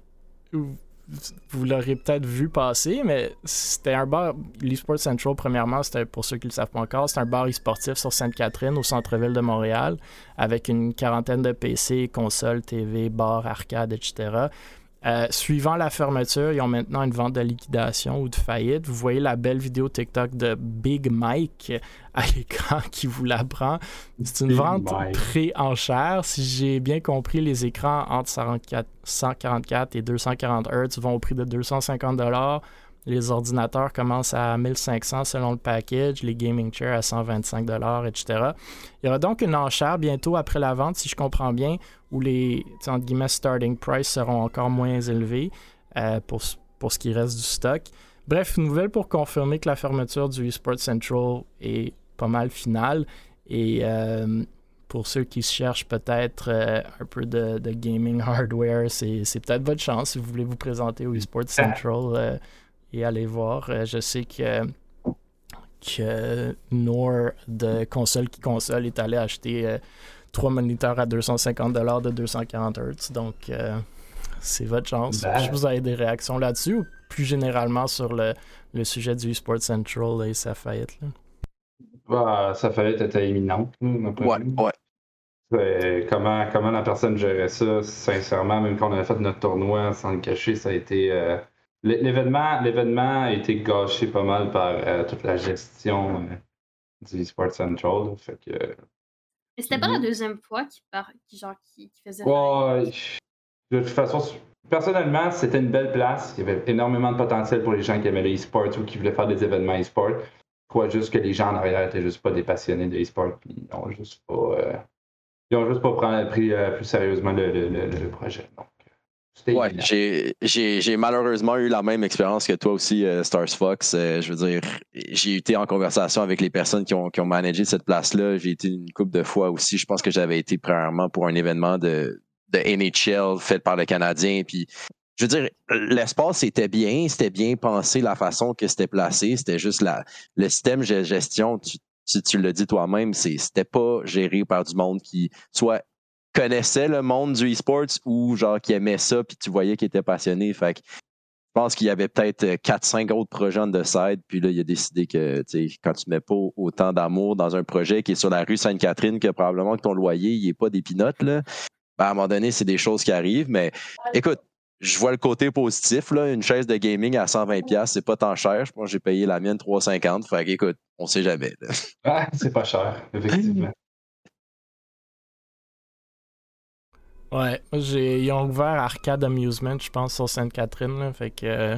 peut-être vu passer, mais c'était un bar... l'eSports Central, premièrement, c'était, pour ceux qui ne le savent pas encore, c'est un bar e-sportif sur Sainte-Catherine, au centre-ville de Montréal, avec une quarantaine de PC, consoles, TV, bars, arcades, etc. Suivant la fermeture, ils ont maintenant une vente de liquidation ou de faillite. Vous voyez la belle vidéo TikTok de Big Mike à l'écran qui vous l'apprend. C'est une vente pré-enchère. Si j'ai bien compris, les écrans entre 144 et 240 Hz vont au prix de 250$. Les ordinateurs commencent à 1500$ selon le package, les gaming chairs à 125$, etc. Il y aura donc une enchère bientôt après la vente, si je comprends bien, où les entre guillemets, starting price seront encore moins élevés pour ce qui reste du stock. Bref, nouvelle pour confirmer que la fermeture du eSports Central est pas mal finale. Et pour ceux qui cherchent peut-être un peu de gaming hardware, c'est peut-être votre chance si vous voulez vous présenter au eSports Central. Et allez voir, je sais que Noor de Console qui Console est allé acheter 3 moniteurs à 250$ de 240 Hz. Donc, c'est votre chance. Ben. Je vous ai des réactions là-dessus ou plus généralement sur le sujet du eSports Central là, et sa faillite? Là. Bah, sa faillite était imminente. Ouais. Comment la personne gérait ça? Sincèrement, même quand on avait fait notre tournoi sans le cacher, ça a été... L'événement a été gâché pas mal par toute la gestion du eSports Central. Fait que, mais c'était pas la deuxième fois qui faisait... Ouais, de toute façon, personnellement, c'était une belle place. Il y avait énormément de potentiel pour les gens qui aimaient les eSports ou qui voulaient faire des événements eSports. Je crois juste que les gens en arrière n'étaient juste pas des passionnés de eSports. Ils n'ont juste pas, pris plus sérieusement le projet. Donc. Ouais, j'ai malheureusement eu la même expérience que toi aussi, StarsFox. Je veux dire, j'ai été en conversation avec les personnes qui ont managé cette place-là. J'ai été une couple de fois aussi. Je pense que j'avais été premièrement pour un événement de NHL fait par le Canadien. Puis, je veux dire, l'espace c'était bien pensé la façon que c'était placé. C'était juste le système de gestion, tu l'as dit toi-même, c'était pas géré par du monde qui soit connaissait le monde du e-sports ou genre qui aimait ça puis tu voyais qu'il était passionné. Fait que je pense qu'il y avait peut-être 4-5 autres projets on the side puis là il a décidé que quand tu mets pas autant d'amour dans un projet qui est sur la rue Sainte-Catherine que probablement que ton loyer il est pas des pinottes là, ben, à un moment donné c'est des choses qui arrivent mais écoute je vois le côté positif là, une chaise de gaming à 120$, c'est pas tant cher. Je pense que j'ai payé la mienne 3,50$. Fait que écoute, on sait jamais. Ah, c'est pas cher, effectivement. Ouais, ils ont ouvert Arcade Amusement, je pense, sur Sainte-Catherine, là, fait que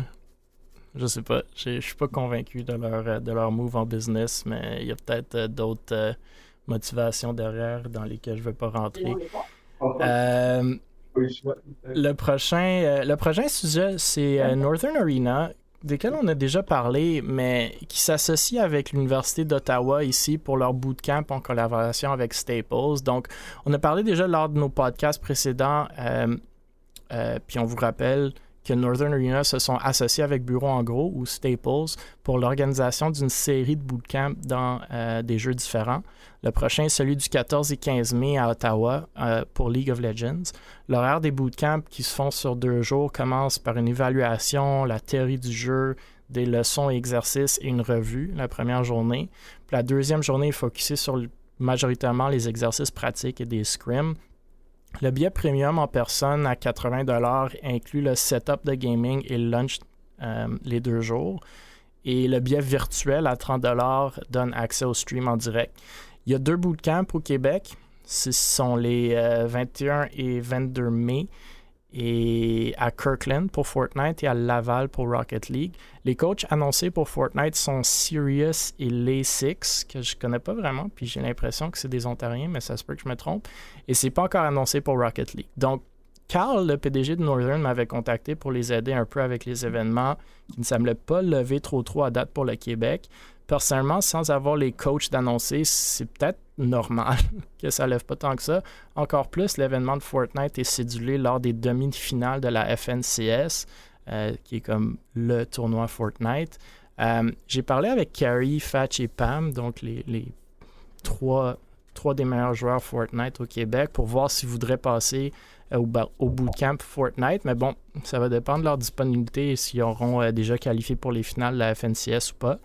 Je sais pas. Je suis pas convaincu de leur move en business, mais il y a peut-être d'autres motivations derrière dans lesquelles je vais pas rentrer. Le prochain sujet, c'est Northern Arena, desquels on a déjà parlé, mais qui s'associe avec l'Université d'Ottawa ici pour leur bootcamp en collaboration avec Staples. Donc, on a parlé déjà lors de nos podcasts précédents, puis on vous rappelle que Northern Arena se sont associés avec Bureau en gros ou Staples pour l'organisation d'une série de bootcamps dans des jeux différents. Le prochain est celui du 14 et 15 mai à Ottawa pour League of Legends. L'horaire des bootcamps qui se font sur 2 jours commence par une évaluation, la théorie du jeu, des leçons et exercices et une revue la première journée. Puis la deuxième journée est focusée sur majoritairement les exercices pratiques et des scrims. Le billet premium en personne à 80$ inclut le setup de gaming et le lunch les 2 jours. Et le billet virtuel à 30$ donne accès au stream en direct. Il y a 2 bootcamps au Québec. Ce sont les 21 et 22 mai et à Kirkland pour Fortnite et à Laval pour Rocket League. Les coachs annoncés pour Fortnite sont Sirius et Lasix, que je ne connais pas vraiment, puis j'ai l'impression que c'est des Ontariens, mais ça se peut que je me trompe. Et c'est pas encore annoncé pour Rocket League. Donc, Carl, le PDG de Northern, m'avait contacté pour les aider un peu avec les événements qui ne semblaient pas lever trop à date pour le Québec. Personnellement, sans avoir les coachs d'annoncer, c'est peut-être normal que ça ne lève pas tant que ça. Encore plus, l'événement de Fortnite est cédulé lors des demi-finales de la FNCS, qui est comme le tournoi Fortnite. J'ai parlé avec Carrie, Fatch et Pam, donc les trois des meilleurs joueurs Fortnite au Québec, pour voir s'ils voudraient passer au bootcamp Fortnite. Mais bon, ça va dépendre de leur disponibilité et s'ils auront déjà qualifié pour les finales de la FNCS ou pas.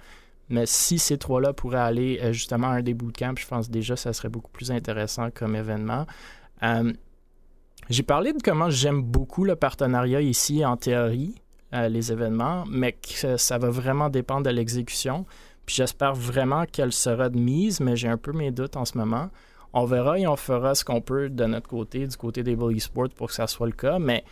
Mais si ces trois-là pourraient aller justement à un des bootcamps, je pense déjà que ça serait beaucoup plus intéressant comme événement. J'ai parlé de comment j'aime beaucoup le partenariat ici en théorie, les événements, mais que ça va vraiment dépendre de l'exécution. Puis j'espère vraiment qu'elle sera de mise, mais j'ai un peu mes doutes en ce moment. On verra et on fera ce qu'on peut de notre côté, du côté d'Able Esports pour que ça soit le cas, mais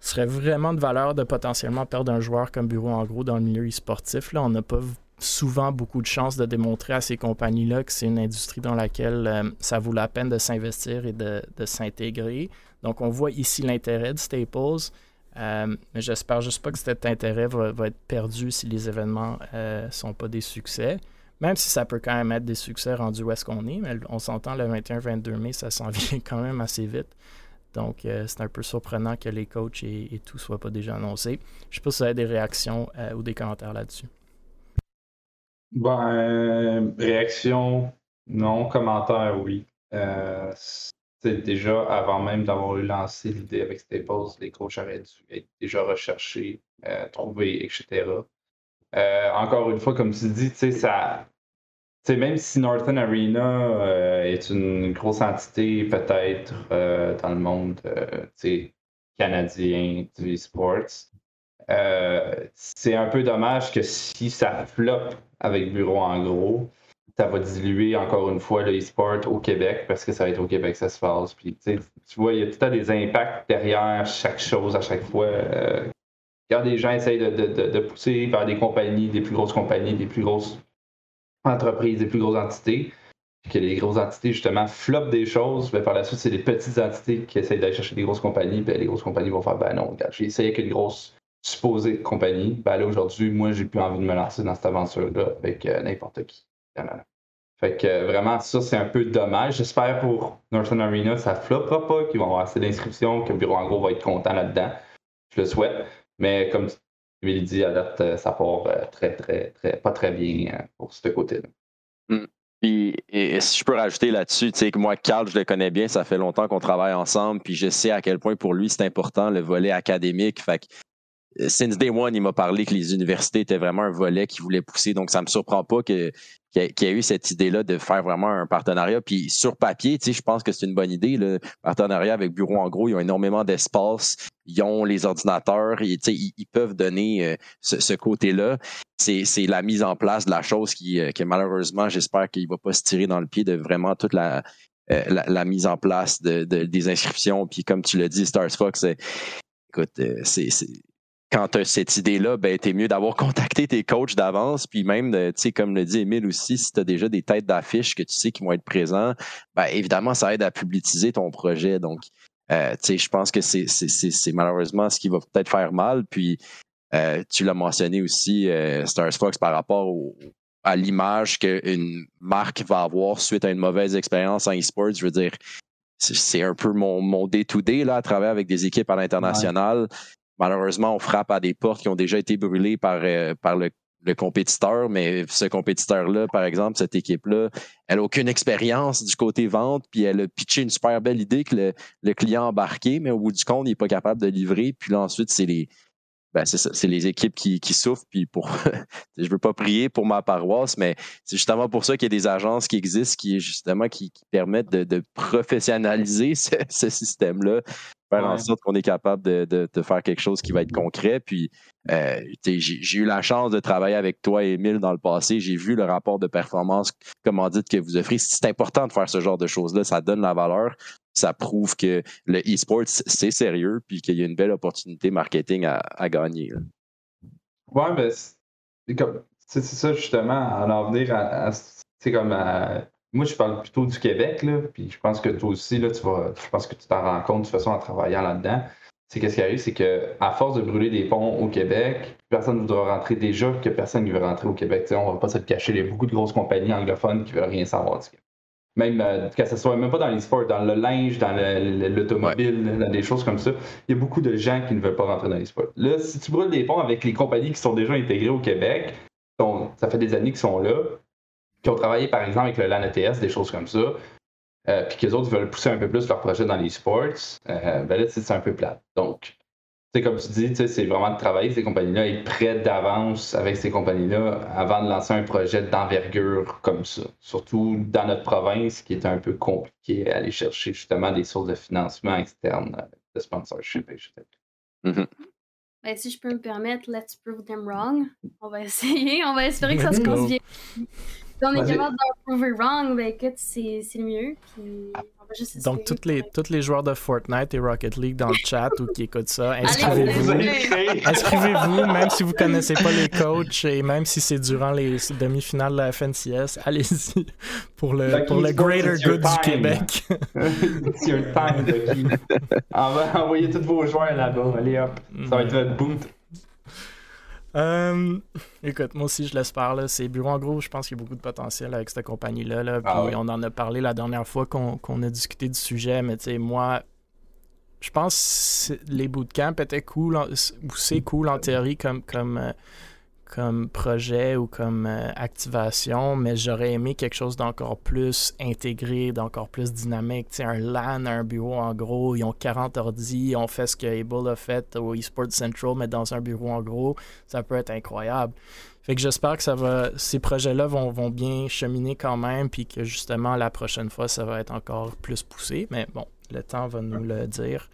ce serait vraiment de valeur de potentiellement perdre un joueur comme Bureau en gros dans le milieu e-sportif. Là, on n'a pas souvent beaucoup de chances de démontrer à ces compagnies-là que c'est une industrie dans laquelle ça vaut la peine de s'investir et de s'intégrer. Donc, on voit ici l'intérêt de Staples. Mais j'espère juste pas que cet intérêt va être perdu si les événements sont pas des succès. Même si ça peut quand même être des succès rendus où est-ce qu'on est, mais on s'entend le 21-22 mai, ça s'en vient quand même assez vite. Donc, c'est un peu surprenant que les coachs et tout ne soient pas déjà annoncés. Je sais pas si vous avez des réactions ou des commentaires là-dessus. Ben, réaction, non. Commentaire, oui. C'est déjà, avant même d'avoir eu lancé l'idée avec Staples, les coachs auraient dû être déjà recherchés, trouvés, etc. Encore une fois, comme tu dis, même si Northern Arena est une grosse entité, peut-être, dans le monde canadien du e-sports, c'est un peu dommage que si ça floppe avec Bureau en gros, ça va diluer encore une fois le e-sport au Québec, parce que ça va être au Québec que ça se passe. Puis, tu vois, il y a tout à des impacts derrière chaque chose à chaque fois. Quand des gens essayent de pousser vers des compagnies, des plus grosses compagnies, des plus grosses entreprises, des plus grosses entités, puis que les grosses entités justement floppent des choses, mais par la suite, c'est les petites entités qui essayent d'aller chercher des grosses compagnies, puis les grosses compagnies vont faire « ben non, regarde, j'ai essayé avec une grosse supposée compagnie, ben là aujourd'hui, moi j'ai plus envie de me lancer dans cette aventure-là avec n'importe qui. » Fait que vraiment, ça c'est un peu dommage. J'espère pour Northern Arena, ça floppera pas, qu'ils vont avoir assez d'inscriptions, que le Bureau en gros va être content là-dedans. Je le souhaite, mais comme tu dit, à date, ça part pas très bien pour ce côté-là. Mm. Puis, et si je peux rajouter là-dessus, tu sais que moi, Carl, je le connais bien, ça fait longtemps qu'on travaille ensemble, puis je sais à quel point pour lui c'est important le volet académique, fait que since day one, il m'a parlé que les universités étaient vraiment un volet qu'il voulait pousser, donc ça ne me surprend pas qu'il y a eu cette idée-là de faire vraiment un partenariat. Puis sur papier, je pense que c'est une bonne idée, le partenariat avec Bureau en gros, ils ont énormément d'espace, ils ont les ordinateurs, ils peuvent donner ce côté-là. C'est la mise en place de la chose qui malheureusement, j'espère qu'il ne va pas se tirer dans le pied de vraiment toute la mise en place des inscriptions. Puis comme tu l'as dit, StarsFox, écoute, c'est quand tu as cette idée-là, ben, t'es mieux d'avoir contacté tes coachs d'avance, puis même, tu sais, comme le dit Émile aussi, si tu as déjà des têtes d'affiche que tu sais qui vont être présents, ben, évidemment, ça aide à publiciser ton projet. Donc, tu sais, je pense que c'est malheureusement ce qui va peut-être faire mal. Puis, tu l'as mentionné aussi, StarsFox, par rapport à l'image qu'une marque va avoir suite à une mauvaise expérience en e-sports. Je veux dire, c'est un peu mon day-to-day, là, à travailler avec des équipes à l'international. Ouais. Malheureusement, on frappe à des portes qui ont déjà été brûlées par le compétiteur, mais ce compétiteur-là, par exemple, cette équipe-là, elle n'a aucune expérience du côté vente, puis elle a pitché une super belle idée que le client a embarqué, mais au bout du compte, il n'est pas capable de livrer. Puis là, ensuite, c'est les équipes qui souffrent. Puis je ne veux pas prier pour ma paroisse, mais c'est justement pour ça qu'il y a des agences qui existent, qui permettent de professionnaliser ce système-là. Faire en sorte qu'on est capable de faire quelque chose qui va être concret. Puis, j'ai eu la chance de travailler avec toi, Émile, dans le passé. J'ai vu le rapport de performance, comment dites, que vous offrez. C'est important de faire ce genre de choses-là. Ça donne la valeur. Ça prouve que le e-sport, c'est sérieux puis qu'il y a une belle opportunité marketing à gagner. Oui, mais c'est ça, justement, à en venir à c'est comme... Moi, je parle plutôt du Québec, là, puis je pense que toi aussi, là, je pense que tu t'en rends compte de toute façon en travaillant là-dedans. C'est qu'est-ce qui arrive, c'est qu'à force de brûler des ponts au Québec, personne ne voudra rentrer déjà, que personne ne veut rentrer au Québec. T'sais, on ne va pas se le cacher, il y a beaucoup de grosses compagnies anglophones qui ne veulent rien savoir du Québec. Même que ce soit même pas dans les sports, dans le linge, dans l'automobile, dans des choses comme ça, il y a beaucoup de gens qui ne veulent pas rentrer dans les sports. Là, si tu brûles des ponts avec les compagnies qui sont déjà intégrées au Québec, ça fait des années qu'ils sont là, qui ont travaillé par exemple avec le LAN ETS, des choses comme ça, puis que les autres veulent pousser un peu plus leur projet dans les sports, ben là, c'est un peu plate. Donc, comme tu dis, c'est vraiment de travailler avec ces compagnies-là, être prêt d'avance avec ces compagnies-là avant de lancer un projet d'envergure comme ça. Surtout dans notre province, qui est un peu compliqué à aller chercher justement des sources de financement externes, de sponsorship, etc. Mm-hmm. Ben, si je peux me permettre, let's prove them wrong. On va essayer, on va espérer que ça se convienne. Si on est capable d'en prouver wrong, ben écoute, c'est le mieux. Puis on va juste essayer. Donc, tous les joueurs de Fortnite et Rocket League dans le chat ou qui écoutent ça, inscrivez-vous. Inscrivez-vous, même si vous ne connaissez pas les coachs et même si c'est durant les demi-finales de la FNCS, allez-y pour le greater good du Québec. C'est un time de qui. Envoyez tous vos joueurs là-bas, allez hop, ça va être votre boot. Écoute, moi aussi je l'espère, là, c'est Bureau en gros, je pense qu'il y a beaucoup de potentiel avec cette compagnie-là, là, puis on en a parlé la dernière fois qu'on a discuté du sujet, mais tu sais, moi, je pense que les bootcamps étaient cool, ou c'est cool en théorie comme projet ou comme activation, mais j'aurais aimé quelque chose d'encore plus intégré, d'encore plus dynamique. Tu sais, un LAN, un bureau en gros, ils ont 40 ordi, on fait ce que Able a fait au eSports Central, mais dans un bureau en gros, ça peut être incroyable. Fait que j'espère que ces projets-là vont bien cheminer quand même, puis que justement la prochaine fois, ça va être encore plus poussé. Mais bon, le temps va nous le dire.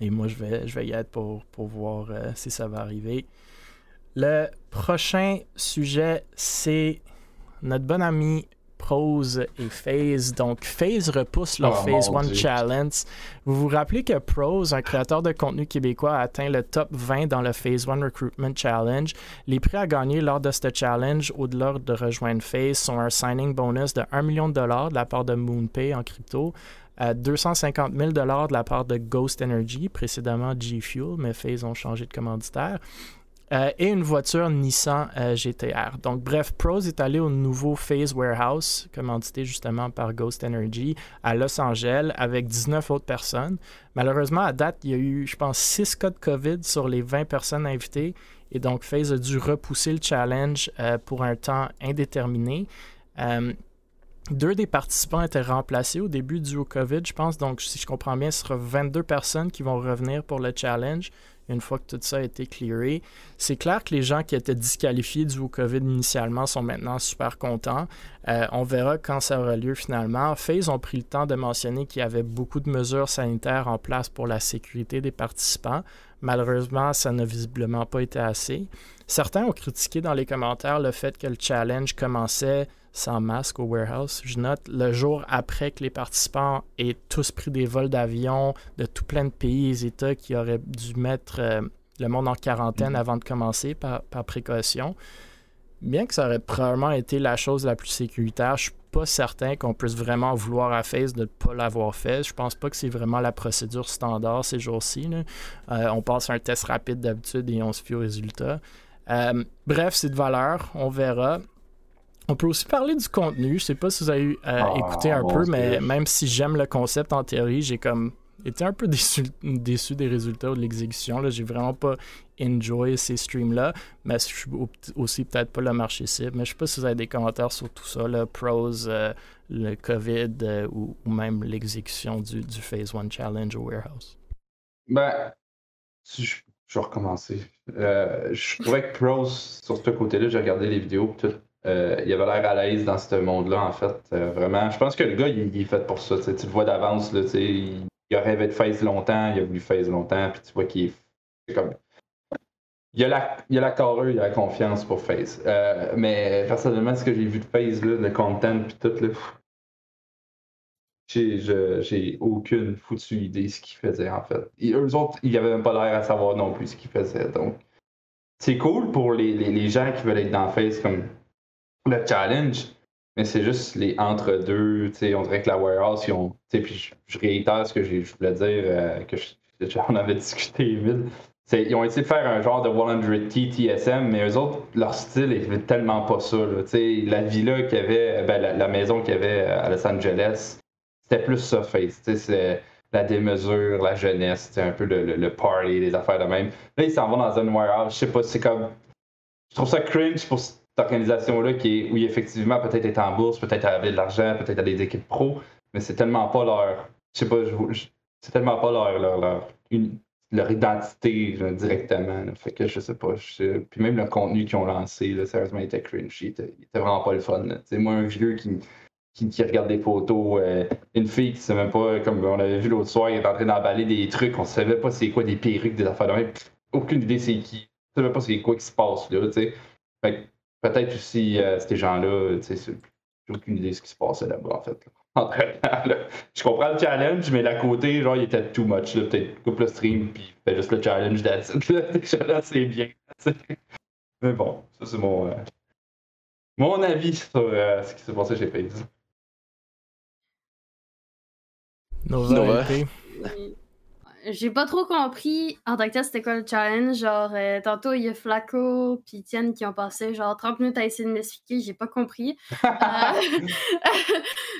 Et moi, je vais y être pour voir si ça va arriver. Le prochain sujet, c'est notre bon ami Proz et FaZe. Donc, FaZe repousse leur FaZe One Challenge. Vous vous rappelez que Proz, un créateur de contenu québécois, a atteint le top 20 dans le FaZe One Recruitment Challenge. Les prix à gagner lors de ce challenge, au-delà de rejoindre FaZe, sont un signing bonus de $1 million de la part de MoonPay en crypto, à $250,000 de la part de Ghost Energy, précédemment G-Fuel, mais FaZe ont changé de commanditaire, et une voiture Nissan GTR. Donc bref, Proz est allé au nouveau FaZe Warehouse, commandité justement par Ghost Energy, à Los Angeles, avec 19 autres personnes. Malheureusement, à date, il y a eu, je pense, 6 cas de COVID sur les 20 personnes invitées, et donc FaZe a dû repousser le challenge pour un temps indéterminé. 2 des participants étaient remplacés au début dû au COVID, je pense. Donc, si je comprends bien, ce sera 22 personnes qui vont revenir pour le challenge une fois que tout ça a été clearé. C'est clair que les gens qui étaient disqualifiés dû au COVID initialement sont maintenant super contents. On verra quand ça aura lieu finalement. FaZe ont pris le temps de mentionner qu'il y avait beaucoup de mesures sanitaires en place pour la sécurité des participants. Malheureusement, ça n'a visiblement pas été assez. Certains ont critiqué dans les commentaires le fait que le challenge commençait sans masque au warehouse. Je note le jour après que les participants aient tous pris des vols d'avion de tout plein de pays et États qui auraient dû mettre le monde en quarantaine avant de commencer par précaution. Bien que ça aurait probablement été la chose la plus sécuritaire, je ne suis pas certain qu'on puisse vraiment vouloir à Face de ne pas l'avoir fait. Je pense pas que c'est vraiment la procédure standard ces jours-ci. On passe un test rapide d'habitude et on se fie aux résultats. Bref, c'est de valeur, on verra. On peut aussi parler du contenu. Je sais pas si vous avez écouté un peu, mais même si j'aime le concept en théorie, j'ai comme été un peu déçu des résultats ou de l'exécution. Là, j'ai vraiment pas enjoy ces streams-là, mais je suis aussi peut-être pas le marché cible. Mais je sais pas si vous avez des commentaires sur tout ça, là, Proz, le COVID ou même l'exécution du Phase 1 Challenge au Warehouse. Ben, si je vais recommencer. Je trouvais que Proz, sur ce côté-là, j'ai regardé les vidéos et tout. Il avait l'air à l'aise dans ce monde-là, en fait. Vraiment, je pense que le gars, il est fait pour ça. Tu le vois d'avance, là, il a rêvé de phase longtemps, il a voulu phase longtemps, puis tu vois qu'il est comme... Il a la carrure, il a la confiance pour phase. Mais personnellement, ce que j'ai vu de phase, là, le content, puis tout, là, j'ai aucune foutue idée de ce qu'il faisait, en fait. Et eux autres, ils n'avaient même pas l'air à savoir non plus ce qu'ils faisaient. Donc, c'est cool pour les gens qui veulent être dans phase comme... le challenge, mais c'est juste les entre-deux, tu sais, on dirait que la warehouse, ils ont, tu sais, puis je réitère ce que je voulais dire, on avait discuté, Émile, ils ont essayé de faire un genre de 100T TSM, mais eux autres, leur style est tellement pas ça, tu sais, la villa qu'il y avait, ben, la maison qu'il y avait à Los Angeles, c'était plus ça, Face, tu sais, c'est la démesure, la jeunesse, c'était un peu le party, les affaires de même. Là, ils s'en vont dans une warehouse, je sais pas, c'est comme, je trouve ça cringe pour cette organisation-là oui, effectivement, peut-être est en bourse, peut-être avait de l'argent, peut-être à des équipes pro, mais c'est tellement pas leur... Je sais pas, c'est tellement pas leur identité là, directement. Là, fait que je sais pas. Puis même le contenu qu'ils ont lancé, là, sérieusement, il était cringe. Il était vraiment pas le fun. Moi, un vieux qui regarde des photos, une fille qui sait même pas, comme on l'avait vu l'autre soir, elle est en train d'emballer des trucs, on savait pas c'est quoi, des perruques, des affaires de même. Aucune idée c'est qui. On savait pas c'est quoi qui se passe là, tu sais. Fait que, peut-être aussi, ces gens-là, tu sais, j'ai aucune idée de ce qui se passait là-bas, en fait. Là, je comprends le challenge, mais à côté, genre, il était too much, là. Peut-être coupe le stream, puis fait juste le challenge d'attitude, là. Déjà, là, c'est bien, t'sais. Mais bon, ça, c'est mon avis sur ce qui s'est passé chez Face. Nova. J'ai pas trop compris en tant que tel c'était quoi le challenge, genre tantôt il y a Flaco puis Étienne qui ont passé genre 30 minutes à essayer de m'expliquer, j'ai pas compris.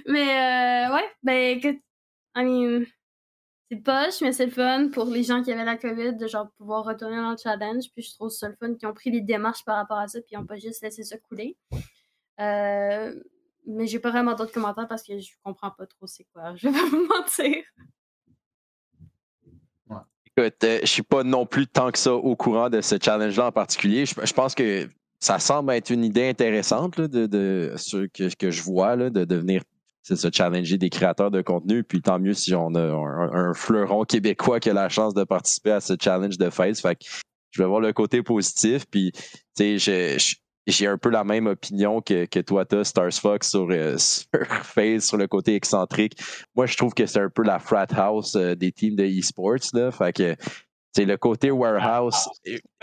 Mais ouais, ben écoute, I mean, c'est poche mais c'est le fun pour les gens qui avaient la COVID de genre pouvoir retourner dans le challenge, puis je trouve ça le fun qu'ils ont pris les démarches par rapport à ça puis ils ont pas juste laissé ça couler. Mais j'ai pas vraiment d'autres commentaires parce que je comprends pas trop c'est quoi, je vais pas vous mentir. Écoute, je suis pas non plus tant que ça au courant de ce challenge-là en particulier. Je pense que ça semble être une idée intéressante là, de ce que je vois, là, de venir se challenger des créateurs de contenu. Puis tant mieux si on a un fleuron québécois qui a la chance de participer à ce challenge de Face. Fait que je vais voir le côté positif. Puis, tu sais, j'ai un peu la même opinion que toi, t'as, StarsFox, sur Face, sur le côté excentrique. Moi, je trouve que c'est un peu la frat house des teams de eSports, là. Fait que, t'sais, le côté warehouse,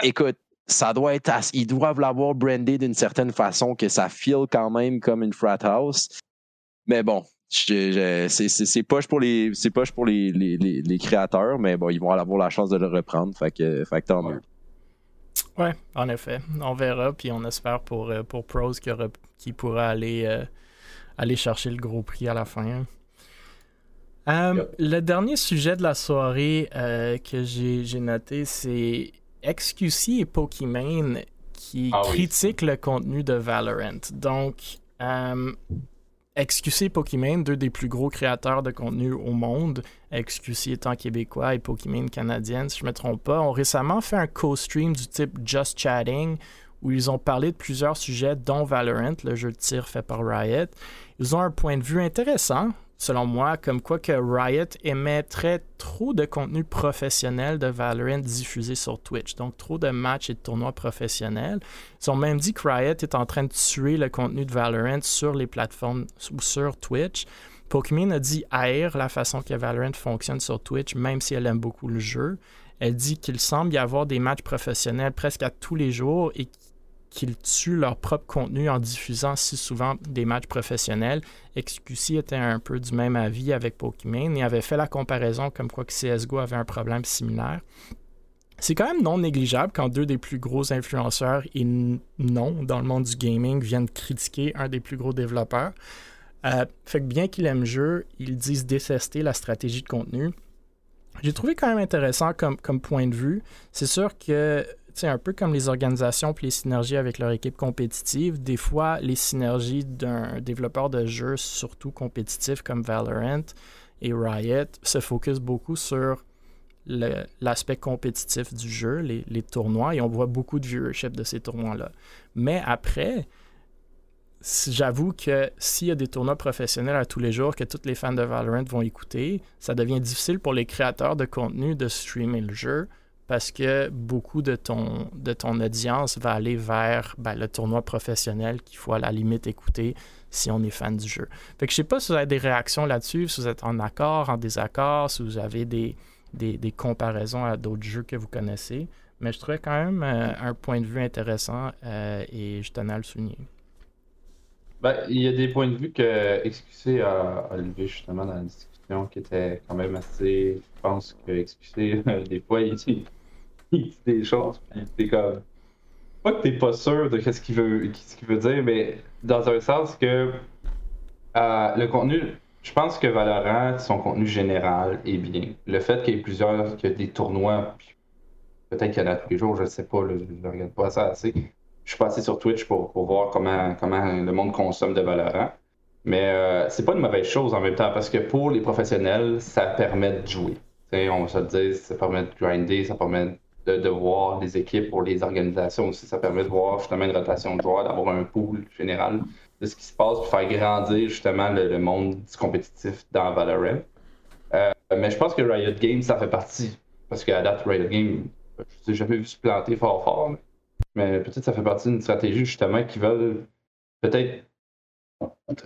écoute, ça doit être, ils doivent l'avoir brandé d'une certaine façon que ça feel quand même comme une frat house. Mais bon, c'est poche pour les créateurs, mais bon, ils vont avoir la chance de le reprendre. Fait que tant mieux. Oui, en effet. On verra, puis on espère pour Proz qui pourra aller chercher le gros prix à la fin. Yep. Le dernier sujet de la soirée que j'ai noté, c'est XQC et Pokimane qui critiquent le contenu de Valorant. Donc, XQC et Pokimane, deux des plus gros créateurs de contenu au monde, XQC étant québécois et Pokimane canadienne, si je ne me trompe pas, ont récemment fait un co-stream du type Just Chatting où ils ont parlé de plusieurs sujets, dont Valorant, le jeu de tir fait par Riot. Ils ont un point de vue intéressant selon moi, comme quoi que Riot émettrait trop de contenu professionnel de Valorant diffusé sur Twitch. Donc, trop de matchs et de tournois professionnels. Ils ont même dit que Riot est en train de tuer le contenu de Valorant sur les plateformes ou sur Twitch. Pokémon a dit haïr la façon que Valorant fonctionne sur Twitch, même si elle aime beaucoup le jeu. Elle dit qu'il semble y avoir des matchs professionnels presque à tous les jours et qu'ils tuent leur propre contenu en diffusant si souvent des matchs professionnels. XQC était un peu du même avis avec Pokimane et avait fait la comparaison comme quoi que CSGO avait un problème similaire. C'est quand même non négligeable quand deux des plus gros influenceurs et noms dans le monde du gaming viennent critiquer un des plus gros développeurs. Fait que bien qu'il aime le jeu, ils disent détester la stratégie de contenu. J'ai trouvé quand même intéressant comme point de vue. C'est sûr que c'est un peu comme les organisations et les synergies avec leur équipe compétitive. Des fois, les synergies d'un développeur de jeux, surtout compétitif comme Valorant et Riot, se focus beaucoup sur l'aspect compétitif du jeu, les tournois, et on voit beaucoup de viewership de ces tournois-là. Mais après, j'avoue que s'il y a des tournois professionnels à tous les jours que tous les fans de Valorant vont écouter, ça devient difficile pour les créateurs de contenu de streamer le jeu, parce que beaucoup de ton audience va aller vers le tournoi professionnel qu'il faut à la limite écouter si on est fan du jeu. Fait que je ne sais pas si vous avez des réactions là-dessus, si vous êtes en accord, en désaccord, si vous avez des comparaisons à d'autres jeux que vous connaissez, mais je trouvais quand même un point de vue intéressant et je tenais à le souligner. Il y a des points de vue que XQC a levé justement dans la discussion qui était quand même assez... Je pense que XQC, des fois, il dit des choses, puis t'es comme... Pas que t'es pas sûr de ce qu'il veut dire, mais dans un sens que le contenu... Je pense que Valorant, son contenu général est bien. Le fait qu'il y ait plusieurs, qu'il y a des tournois, puis peut-être qu'il y en a tous les jours, je sais pas, je ne regarde pas ça assez. Je suis passé sur Twitch pour voir comment le monde consomme de Valorant. Mais c'est pas une mauvaise chose en même temps, parce que pour les professionnels, ça permet de jouer. T'sais, on va se le dire, ça permet de grinder, ça permet de voir les équipes pour les organisations aussi. Ça permet de voir justement une rotation de joueurs, d'avoir un pool général de ce qui se passe, pour faire grandir justement le monde du compétitif dans Valorant. Mais je pense que Riot Games, ça fait partie. Parce qu'à date, Riot Games, je ne l'ai jamais vu se planter fort. Mais peut-être ça fait partie d'une stratégie justement qui veulent peut-être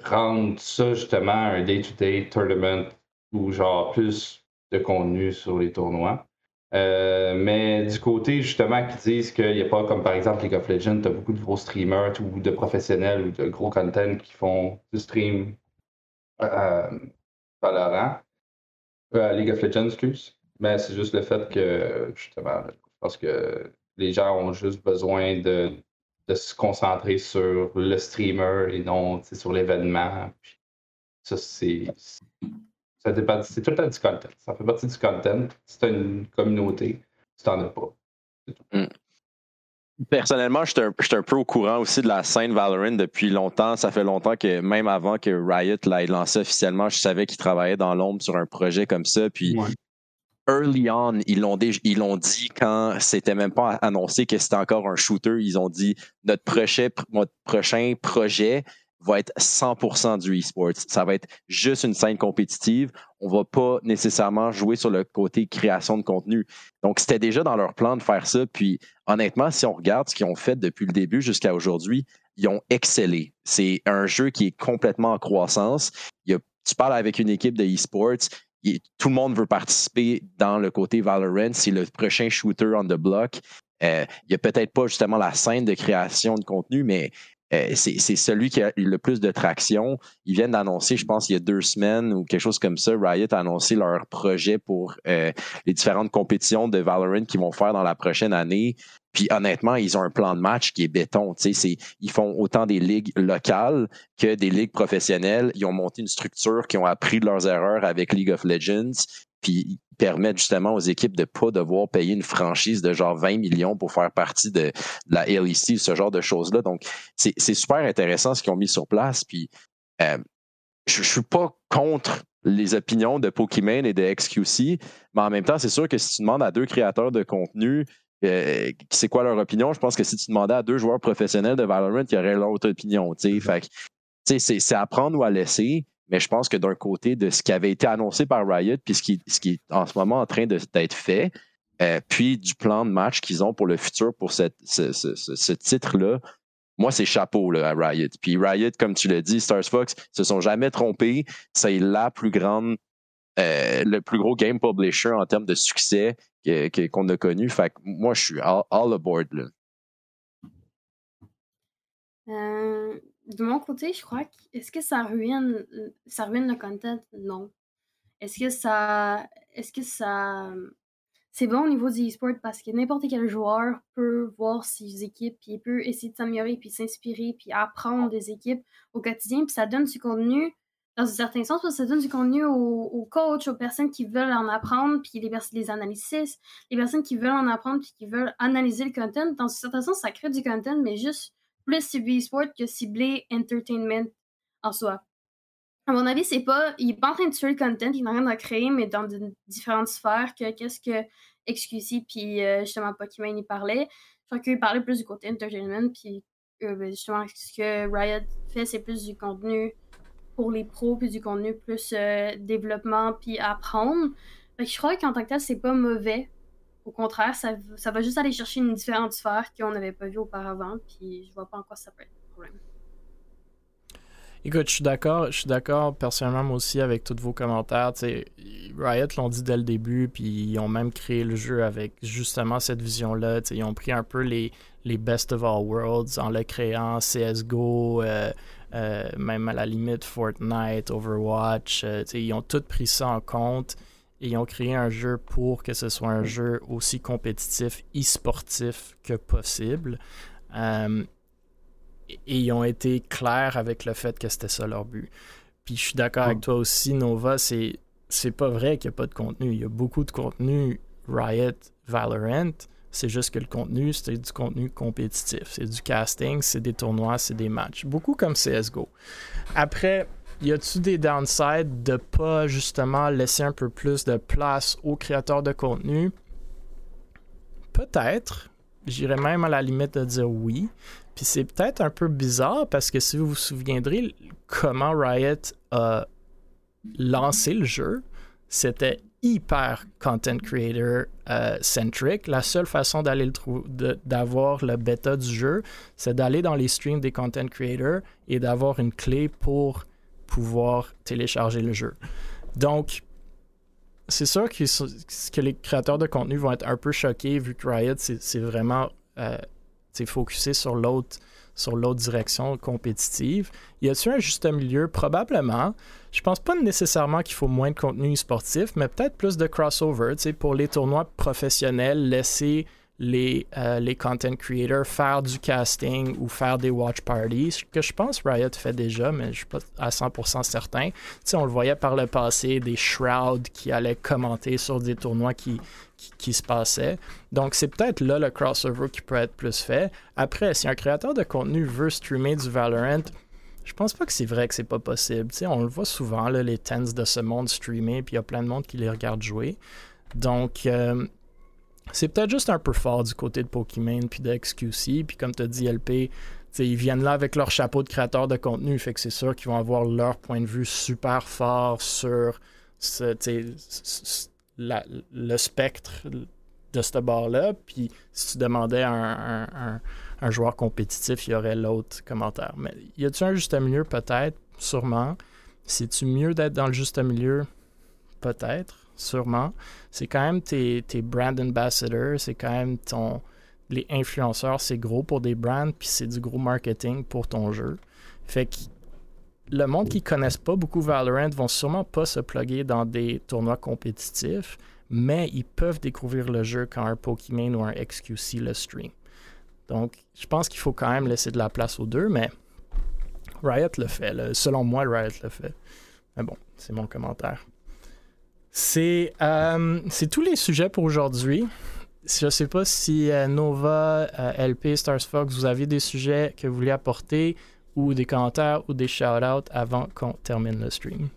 rendre ça justement un day-to-day tournament ou genre plus de contenu sur les tournois. Mais du côté justement qui disent qu'il n'y a pas, comme par exemple League of Legends, tu as beaucoup de gros streamers ou de professionnels ou de gros content qui font du stream Valorant. League of Legends, excuse. Mais c'est juste le fait que justement, je pense que les gens ont juste besoin de se concentrer sur le streamer et non sur l'événement. Puis ça, c'est tout le temps du content. Ça fait partie du content. Si tu as une communauté, tu t'en as pas. C'est tout. Personnellement, je suis un peu au courant aussi de la scène Valorant depuis longtemps. Ça fait longtemps que, même avant que Riot l'ait lancé officiellement, je savais qu'ils travaillaient dans l'ombre sur un projet comme ça. Puis. Ouais. Early on, ils l'ont dit quand c'était même pas annoncé que c'était encore un shooter. Ils ont dit notre prochain projet va être 100% du e-sports. Ça va être juste une scène compétitive. On va pas nécessairement jouer sur le côté création de contenu. Donc, c'était déjà dans leur plan de faire ça. Puis, honnêtement, si on regarde ce qu'ils ont fait depuis le début jusqu'à aujourd'hui, ils ont excellé. C'est un jeu qui est complètement en croissance. Tu parles avec une équipe de e-sports. Tout le monde veut participer dans le côté Valorant. C'est le prochain shooter on the block. Il n'y a peut-être pas justement la scène de création de contenu, mais c'est celui qui a le plus de traction. Ils viennent d'annoncer, je pense, il y a 2 semaines ou quelque chose comme ça, Riot a annoncé leur projet pour les différentes compétitions de Valorant qu'ils vont faire dans la prochaine année. Puis honnêtement, ils ont un plan de match qui est béton. Ils font autant des ligues locales que des ligues professionnelles. Ils ont monté une structure qui ont appris de leurs erreurs avec League of Legends. Puis ils permettent justement aux équipes de ne pas devoir payer une franchise de genre 20 millions pour faire partie de la LEC, ce genre de choses-là. Donc, c'est super intéressant ce qu'ils ont mis sur place. Puis je ne suis pas contre les opinions de Pokimane et de XQC, mais en même temps, c'est sûr que si tu demandes à 2 créateurs de contenu c'est quoi leur opinion? Je pense que si tu demandais à 2 joueurs professionnels de Valorant, il y aurait l'autre opinion. Fait que, c'est à prendre ou à laisser. Mais je pense que d'un côté de ce qui avait été annoncé par Riot, puis ce qui est en ce moment en train d'être fait, puis du plan de match qu'ils ont pour le futur pour ce titre-là, moi, c'est chapeau là, à Riot. Puis Riot, comme tu l'as dit, StarsFox, se sont jamais trompés. C'est la plus grande, le plus gros game publisher en termes de succès qu'on a connu. Fait que moi, je suis all aboard là. De mon côté, je crois que... Est-ce que ça ruine le content? Non. Est-ce que ça... C'est bon au niveau du e-sport parce que n'importe quel joueur peut voir ses équipes, puis il peut essayer de s'améliorer, puis s'inspirer, puis apprendre des équipes au quotidien, puis ça donne du contenu, dans un certain sens, parce que ça donne du contenu aux coachs, aux personnes qui veulent en apprendre, puis les analystes, les personnes qui veulent en apprendre, puis qui veulent analyser le content. Dans un certain sens, ça crée du content, mais juste plus ciblé e-sport que ciblé entertainment en soi. À mon avis, il n'est pas en train de tuer le content, il est en train d'en créer, mais dans différentes sphères que qu'est-ce que XQC puis justement Pokémon y parlait. Je crois qu'il parlait plus du côté entertainment, puis justement ce que Riot fait, c'est plus du contenu pour les pros, puis du contenu plus développement, puis apprendre. Fait que je crois qu'en tant que tel, c'est pas mauvais. Au contraire, ça va juste aller chercher une différente sphère qu'on n'avait pas vue auparavant, puis je vois pas en quoi ça peut être un problème. Écoute, je suis d'accord personnellement moi aussi avec tous vos commentaires. T'sais, Riot l'ont dit dès le début, puis ils ont même créé le jeu avec justement cette vision-là. T'sais, ils ont pris un peu les best of all worlds en le créant, CSGO, même à la limite Fortnite, Overwatch. T'sais, ils ont tout pris ça en compte et ils ont créé un jeu pour que ce soit un jeu aussi compétitif, e-sportif que possible. Et ils ont été clairs avec le fait que c'était ça leur but. Puis je suis d'accord avec toi aussi, Nova, c'est pas vrai qu'il n'y a pas de contenu. Il y a beaucoup de contenu Riot, Valorant, c'est juste que le contenu, c'est du contenu compétitif. C'est du casting, c'est des tournois, c'est des matchs. Beaucoup comme CSGO. Après, y a-tu des downsides de pas justement laisser un peu plus de place aux créateurs de contenu? Peut-être. J'irais même à la limite de dire oui. Puis c'est peut-être un peu bizarre parce que si vous vous souviendrez comment Riot a lancé le jeu, c'était hyper content creator centric. La seule façon d'avoir le bêta du jeu, c'est d'aller dans les streams des content creators et d'avoir une clé pour pouvoir télécharger le jeu. Donc, c'est sûr que les créateurs de contenu vont être un peu choqués vu que Riot, c'est vraiment... focusé sur l'autre direction compétitive. Y a-t-il un juste milieu? Probablement. Je pense pas nécessairement qu'il faut moins de contenu sportif, mais peut-être plus de crossover. Pour les tournois professionnels, laisser les content creators faire du casting ou faire des watch parties, que je pense Riot fait déjà, mais je suis pas à 100% certain. On le voyait par le passé, des Shroud qui allaient commenter sur des tournois qui se passait. Donc, c'est peut-être là le crossover qui peut être plus fait. Après, si un créateur de contenu veut streamer du Valorant, je pense pas que c'est vrai que c'est pas possible. T'sais, on le voit souvent, là, les tens de ce monde streamer, puis il y a plein de monde qui les regarde jouer. Donc, c'est peut-être juste un peu fort du côté de Pokémon puis de XQC. Puis comme tu as dit, LP, ils viennent là avec leur chapeau de créateur de contenu, fait que c'est sûr qu'ils vont avoir leur point de vue super fort sur le spectre de ce bord-là, puis si tu demandais à un joueur compétitif, il y aurait l'autre commentaire. Mais y a-t-il un juste milieu? Peut-être, sûrement. C'est-tu mieux d'être dans le juste milieu? Peut-être, sûrement. C'est quand même tes brand ambassadors, c'est quand même les influenceurs, c'est gros pour des brands, puis c'est du gros marketing pour ton jeu. Fait que le monde qui ne connaissent pas beaucoup Valorant vont sûrement pas se plugger dans des tournois compétitifs, mais ils peuvent découvrir le jeu quand un Pokémon ou un XQC le stream. Donc, je pense qu'il faut quand même laisser de la place aux deux, mais Riot le fait. Selon moi, Riot le fait. Mais bon, c'est mon commentaire. C'est tous les sujets pour aujourd'hui. Je ne sais pas si Nova, LP, StarsFox, vous avez des sujets que vous voulez apporter, ou des commentaires, ou des shout-outs avant qu'on termine le stream.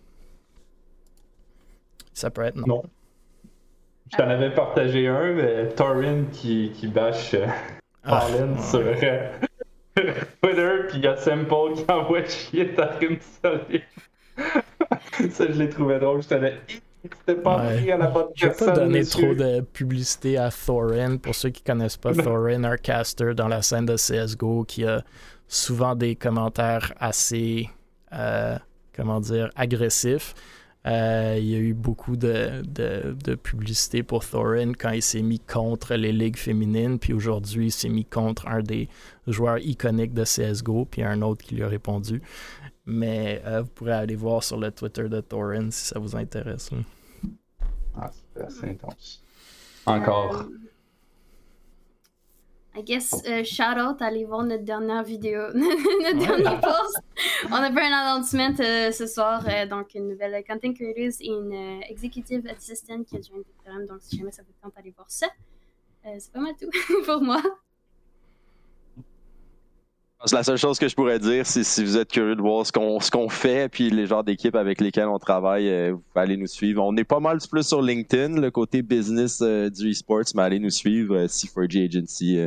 Ça peut être non. Je t'en avais partagé un, mais Thorin qui bâche Harlan sur Twitter, puis il y a Simple qui envoie chier Thorin Solé. Ça, je l'ai trouvé drôle. Je t'avais... C'était pas pris à la bonne personne. Je vais pas donner trop de publicité à Thorin. Pour ceux qui connaissent pas, Thorin, un caster dans la scène de CSGO qui a souvent des commentaires assez, comment dire, agressifs. Il y a eu beaucoup de publicité pour Thorin quand il s'est mis contre les ligues féminines, puis aujourd'hui il s'est mis contre un des joueurs iconiques de CSGO, puis un autre qui lui a répondu. Mais vous pourrez aller voir sur le Twitter de Thorin si ça vous intéresse. Hein. Ah, c'est assez intense. Encore. I guess, shout out, allez voir notre dernière vidéo, notre dernier post. On a fait un announcement ce soir, donc une nouvelle content creator et une executive assistant qui a joint Victorem, donc si jamais ça vous tente d'aller voir ça, c'est pas mal tout pour moi. La seule chose que je pourrais dire, c'est si vous êtes curieux de voir ce qu'on fait puis les genres d'équipes avec lesquelles on travaille, vous pouvez aller nous suivre. On est pas mal plus sur LinkedIn, le côté business du e-sports, mais allez nous suivre, C4G Agency.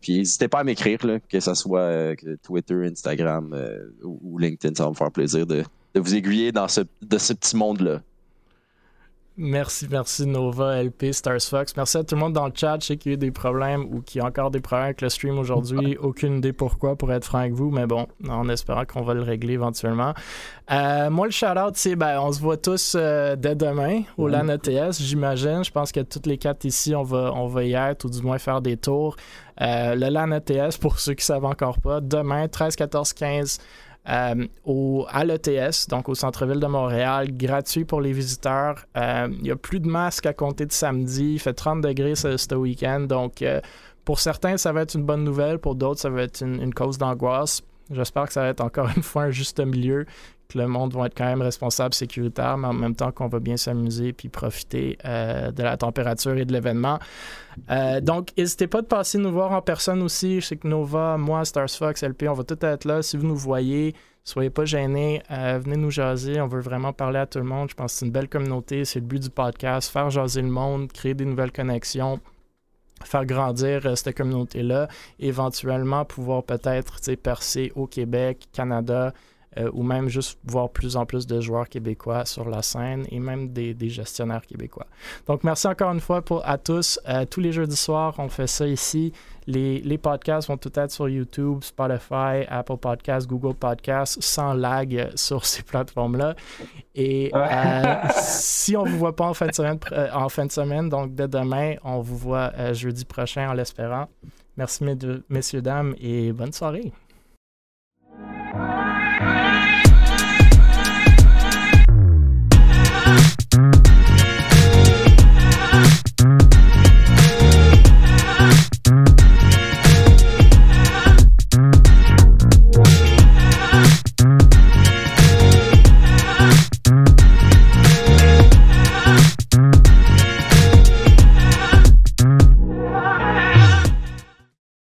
Puis n'hésitez pas à m'écrire, là, que ce soit Twitter, Instagram ou LinkedIn, ça va me faire plaisir de vous aiguiller dans ce petit monde-là. Merci Nova, LP, StarsFox. Merci à tout le monde dans le chat. Je sais qu'il y a eu des problèmes ou qu'il y a encore des problèmes avec le stream aujourd'hui. Aucune idée pourquoi, pour être franc avec vous, mais bon, en espérant qu'on va le régler éventuellement. Moi, le shout-out, c'est on se voit tous dès demain au LAN ETS, j'imagine. Je pense que toutes les quatre ici, on va y être, ou du moins faire des tours. Le LAN ETS, pour ceux qui ne savent encore pas, demain, 13, 14, 15... à l'ETS, donc au centre-ville de Montréal, gratuit pour les visiteurs. Il n'y a plus de masques à compter de samedi. Il fait 30 degrés ce week-end. Donc, pour certains, ça va être une bonne nouvelle. Pour d'autres, ça va être une cause d'angoisse. J'espère que ça va être encore une fois un juste milieu, que le monde va être quand même responsable, sécuritaire, mais en même temps qu'on va bien s'amuser puis profiter de la température et de l'événement. Donc, n'hésitez pas de passer nous voir en personne aussi. Je sais que Nova, moi, StarsFox, LP, on va tout être là. Si vous nous voyez, soyez pas gênés. Venez nous jaser. On veut vraiment parler à tout le monde. Je pense que c'est une belle communauté. C'est le but du podcast, faire jaser le monde, créer des nouvelles connexions, faire grandir cette communauté-là, éventuellement pouvoir peut-être percer au Québec, Canada, ou même juste voir plus en plus de joueurs québécois sur la scène et même des gestionnaires québécois. Donc, merci encore une fois à tous. Tous les jeudis soirs, on fait ça ici. Les podcasts vont tout être sur YouTube, Spotify, Apple Podcasts, Google Podcasts, sans lag sur ces plateformes-là. Et si on ne vous voit pas en fin de semaine, donc dès demain, on vous voit jeudi prochain en l'espérant. Merci messieurs, dames, et bonne soirée.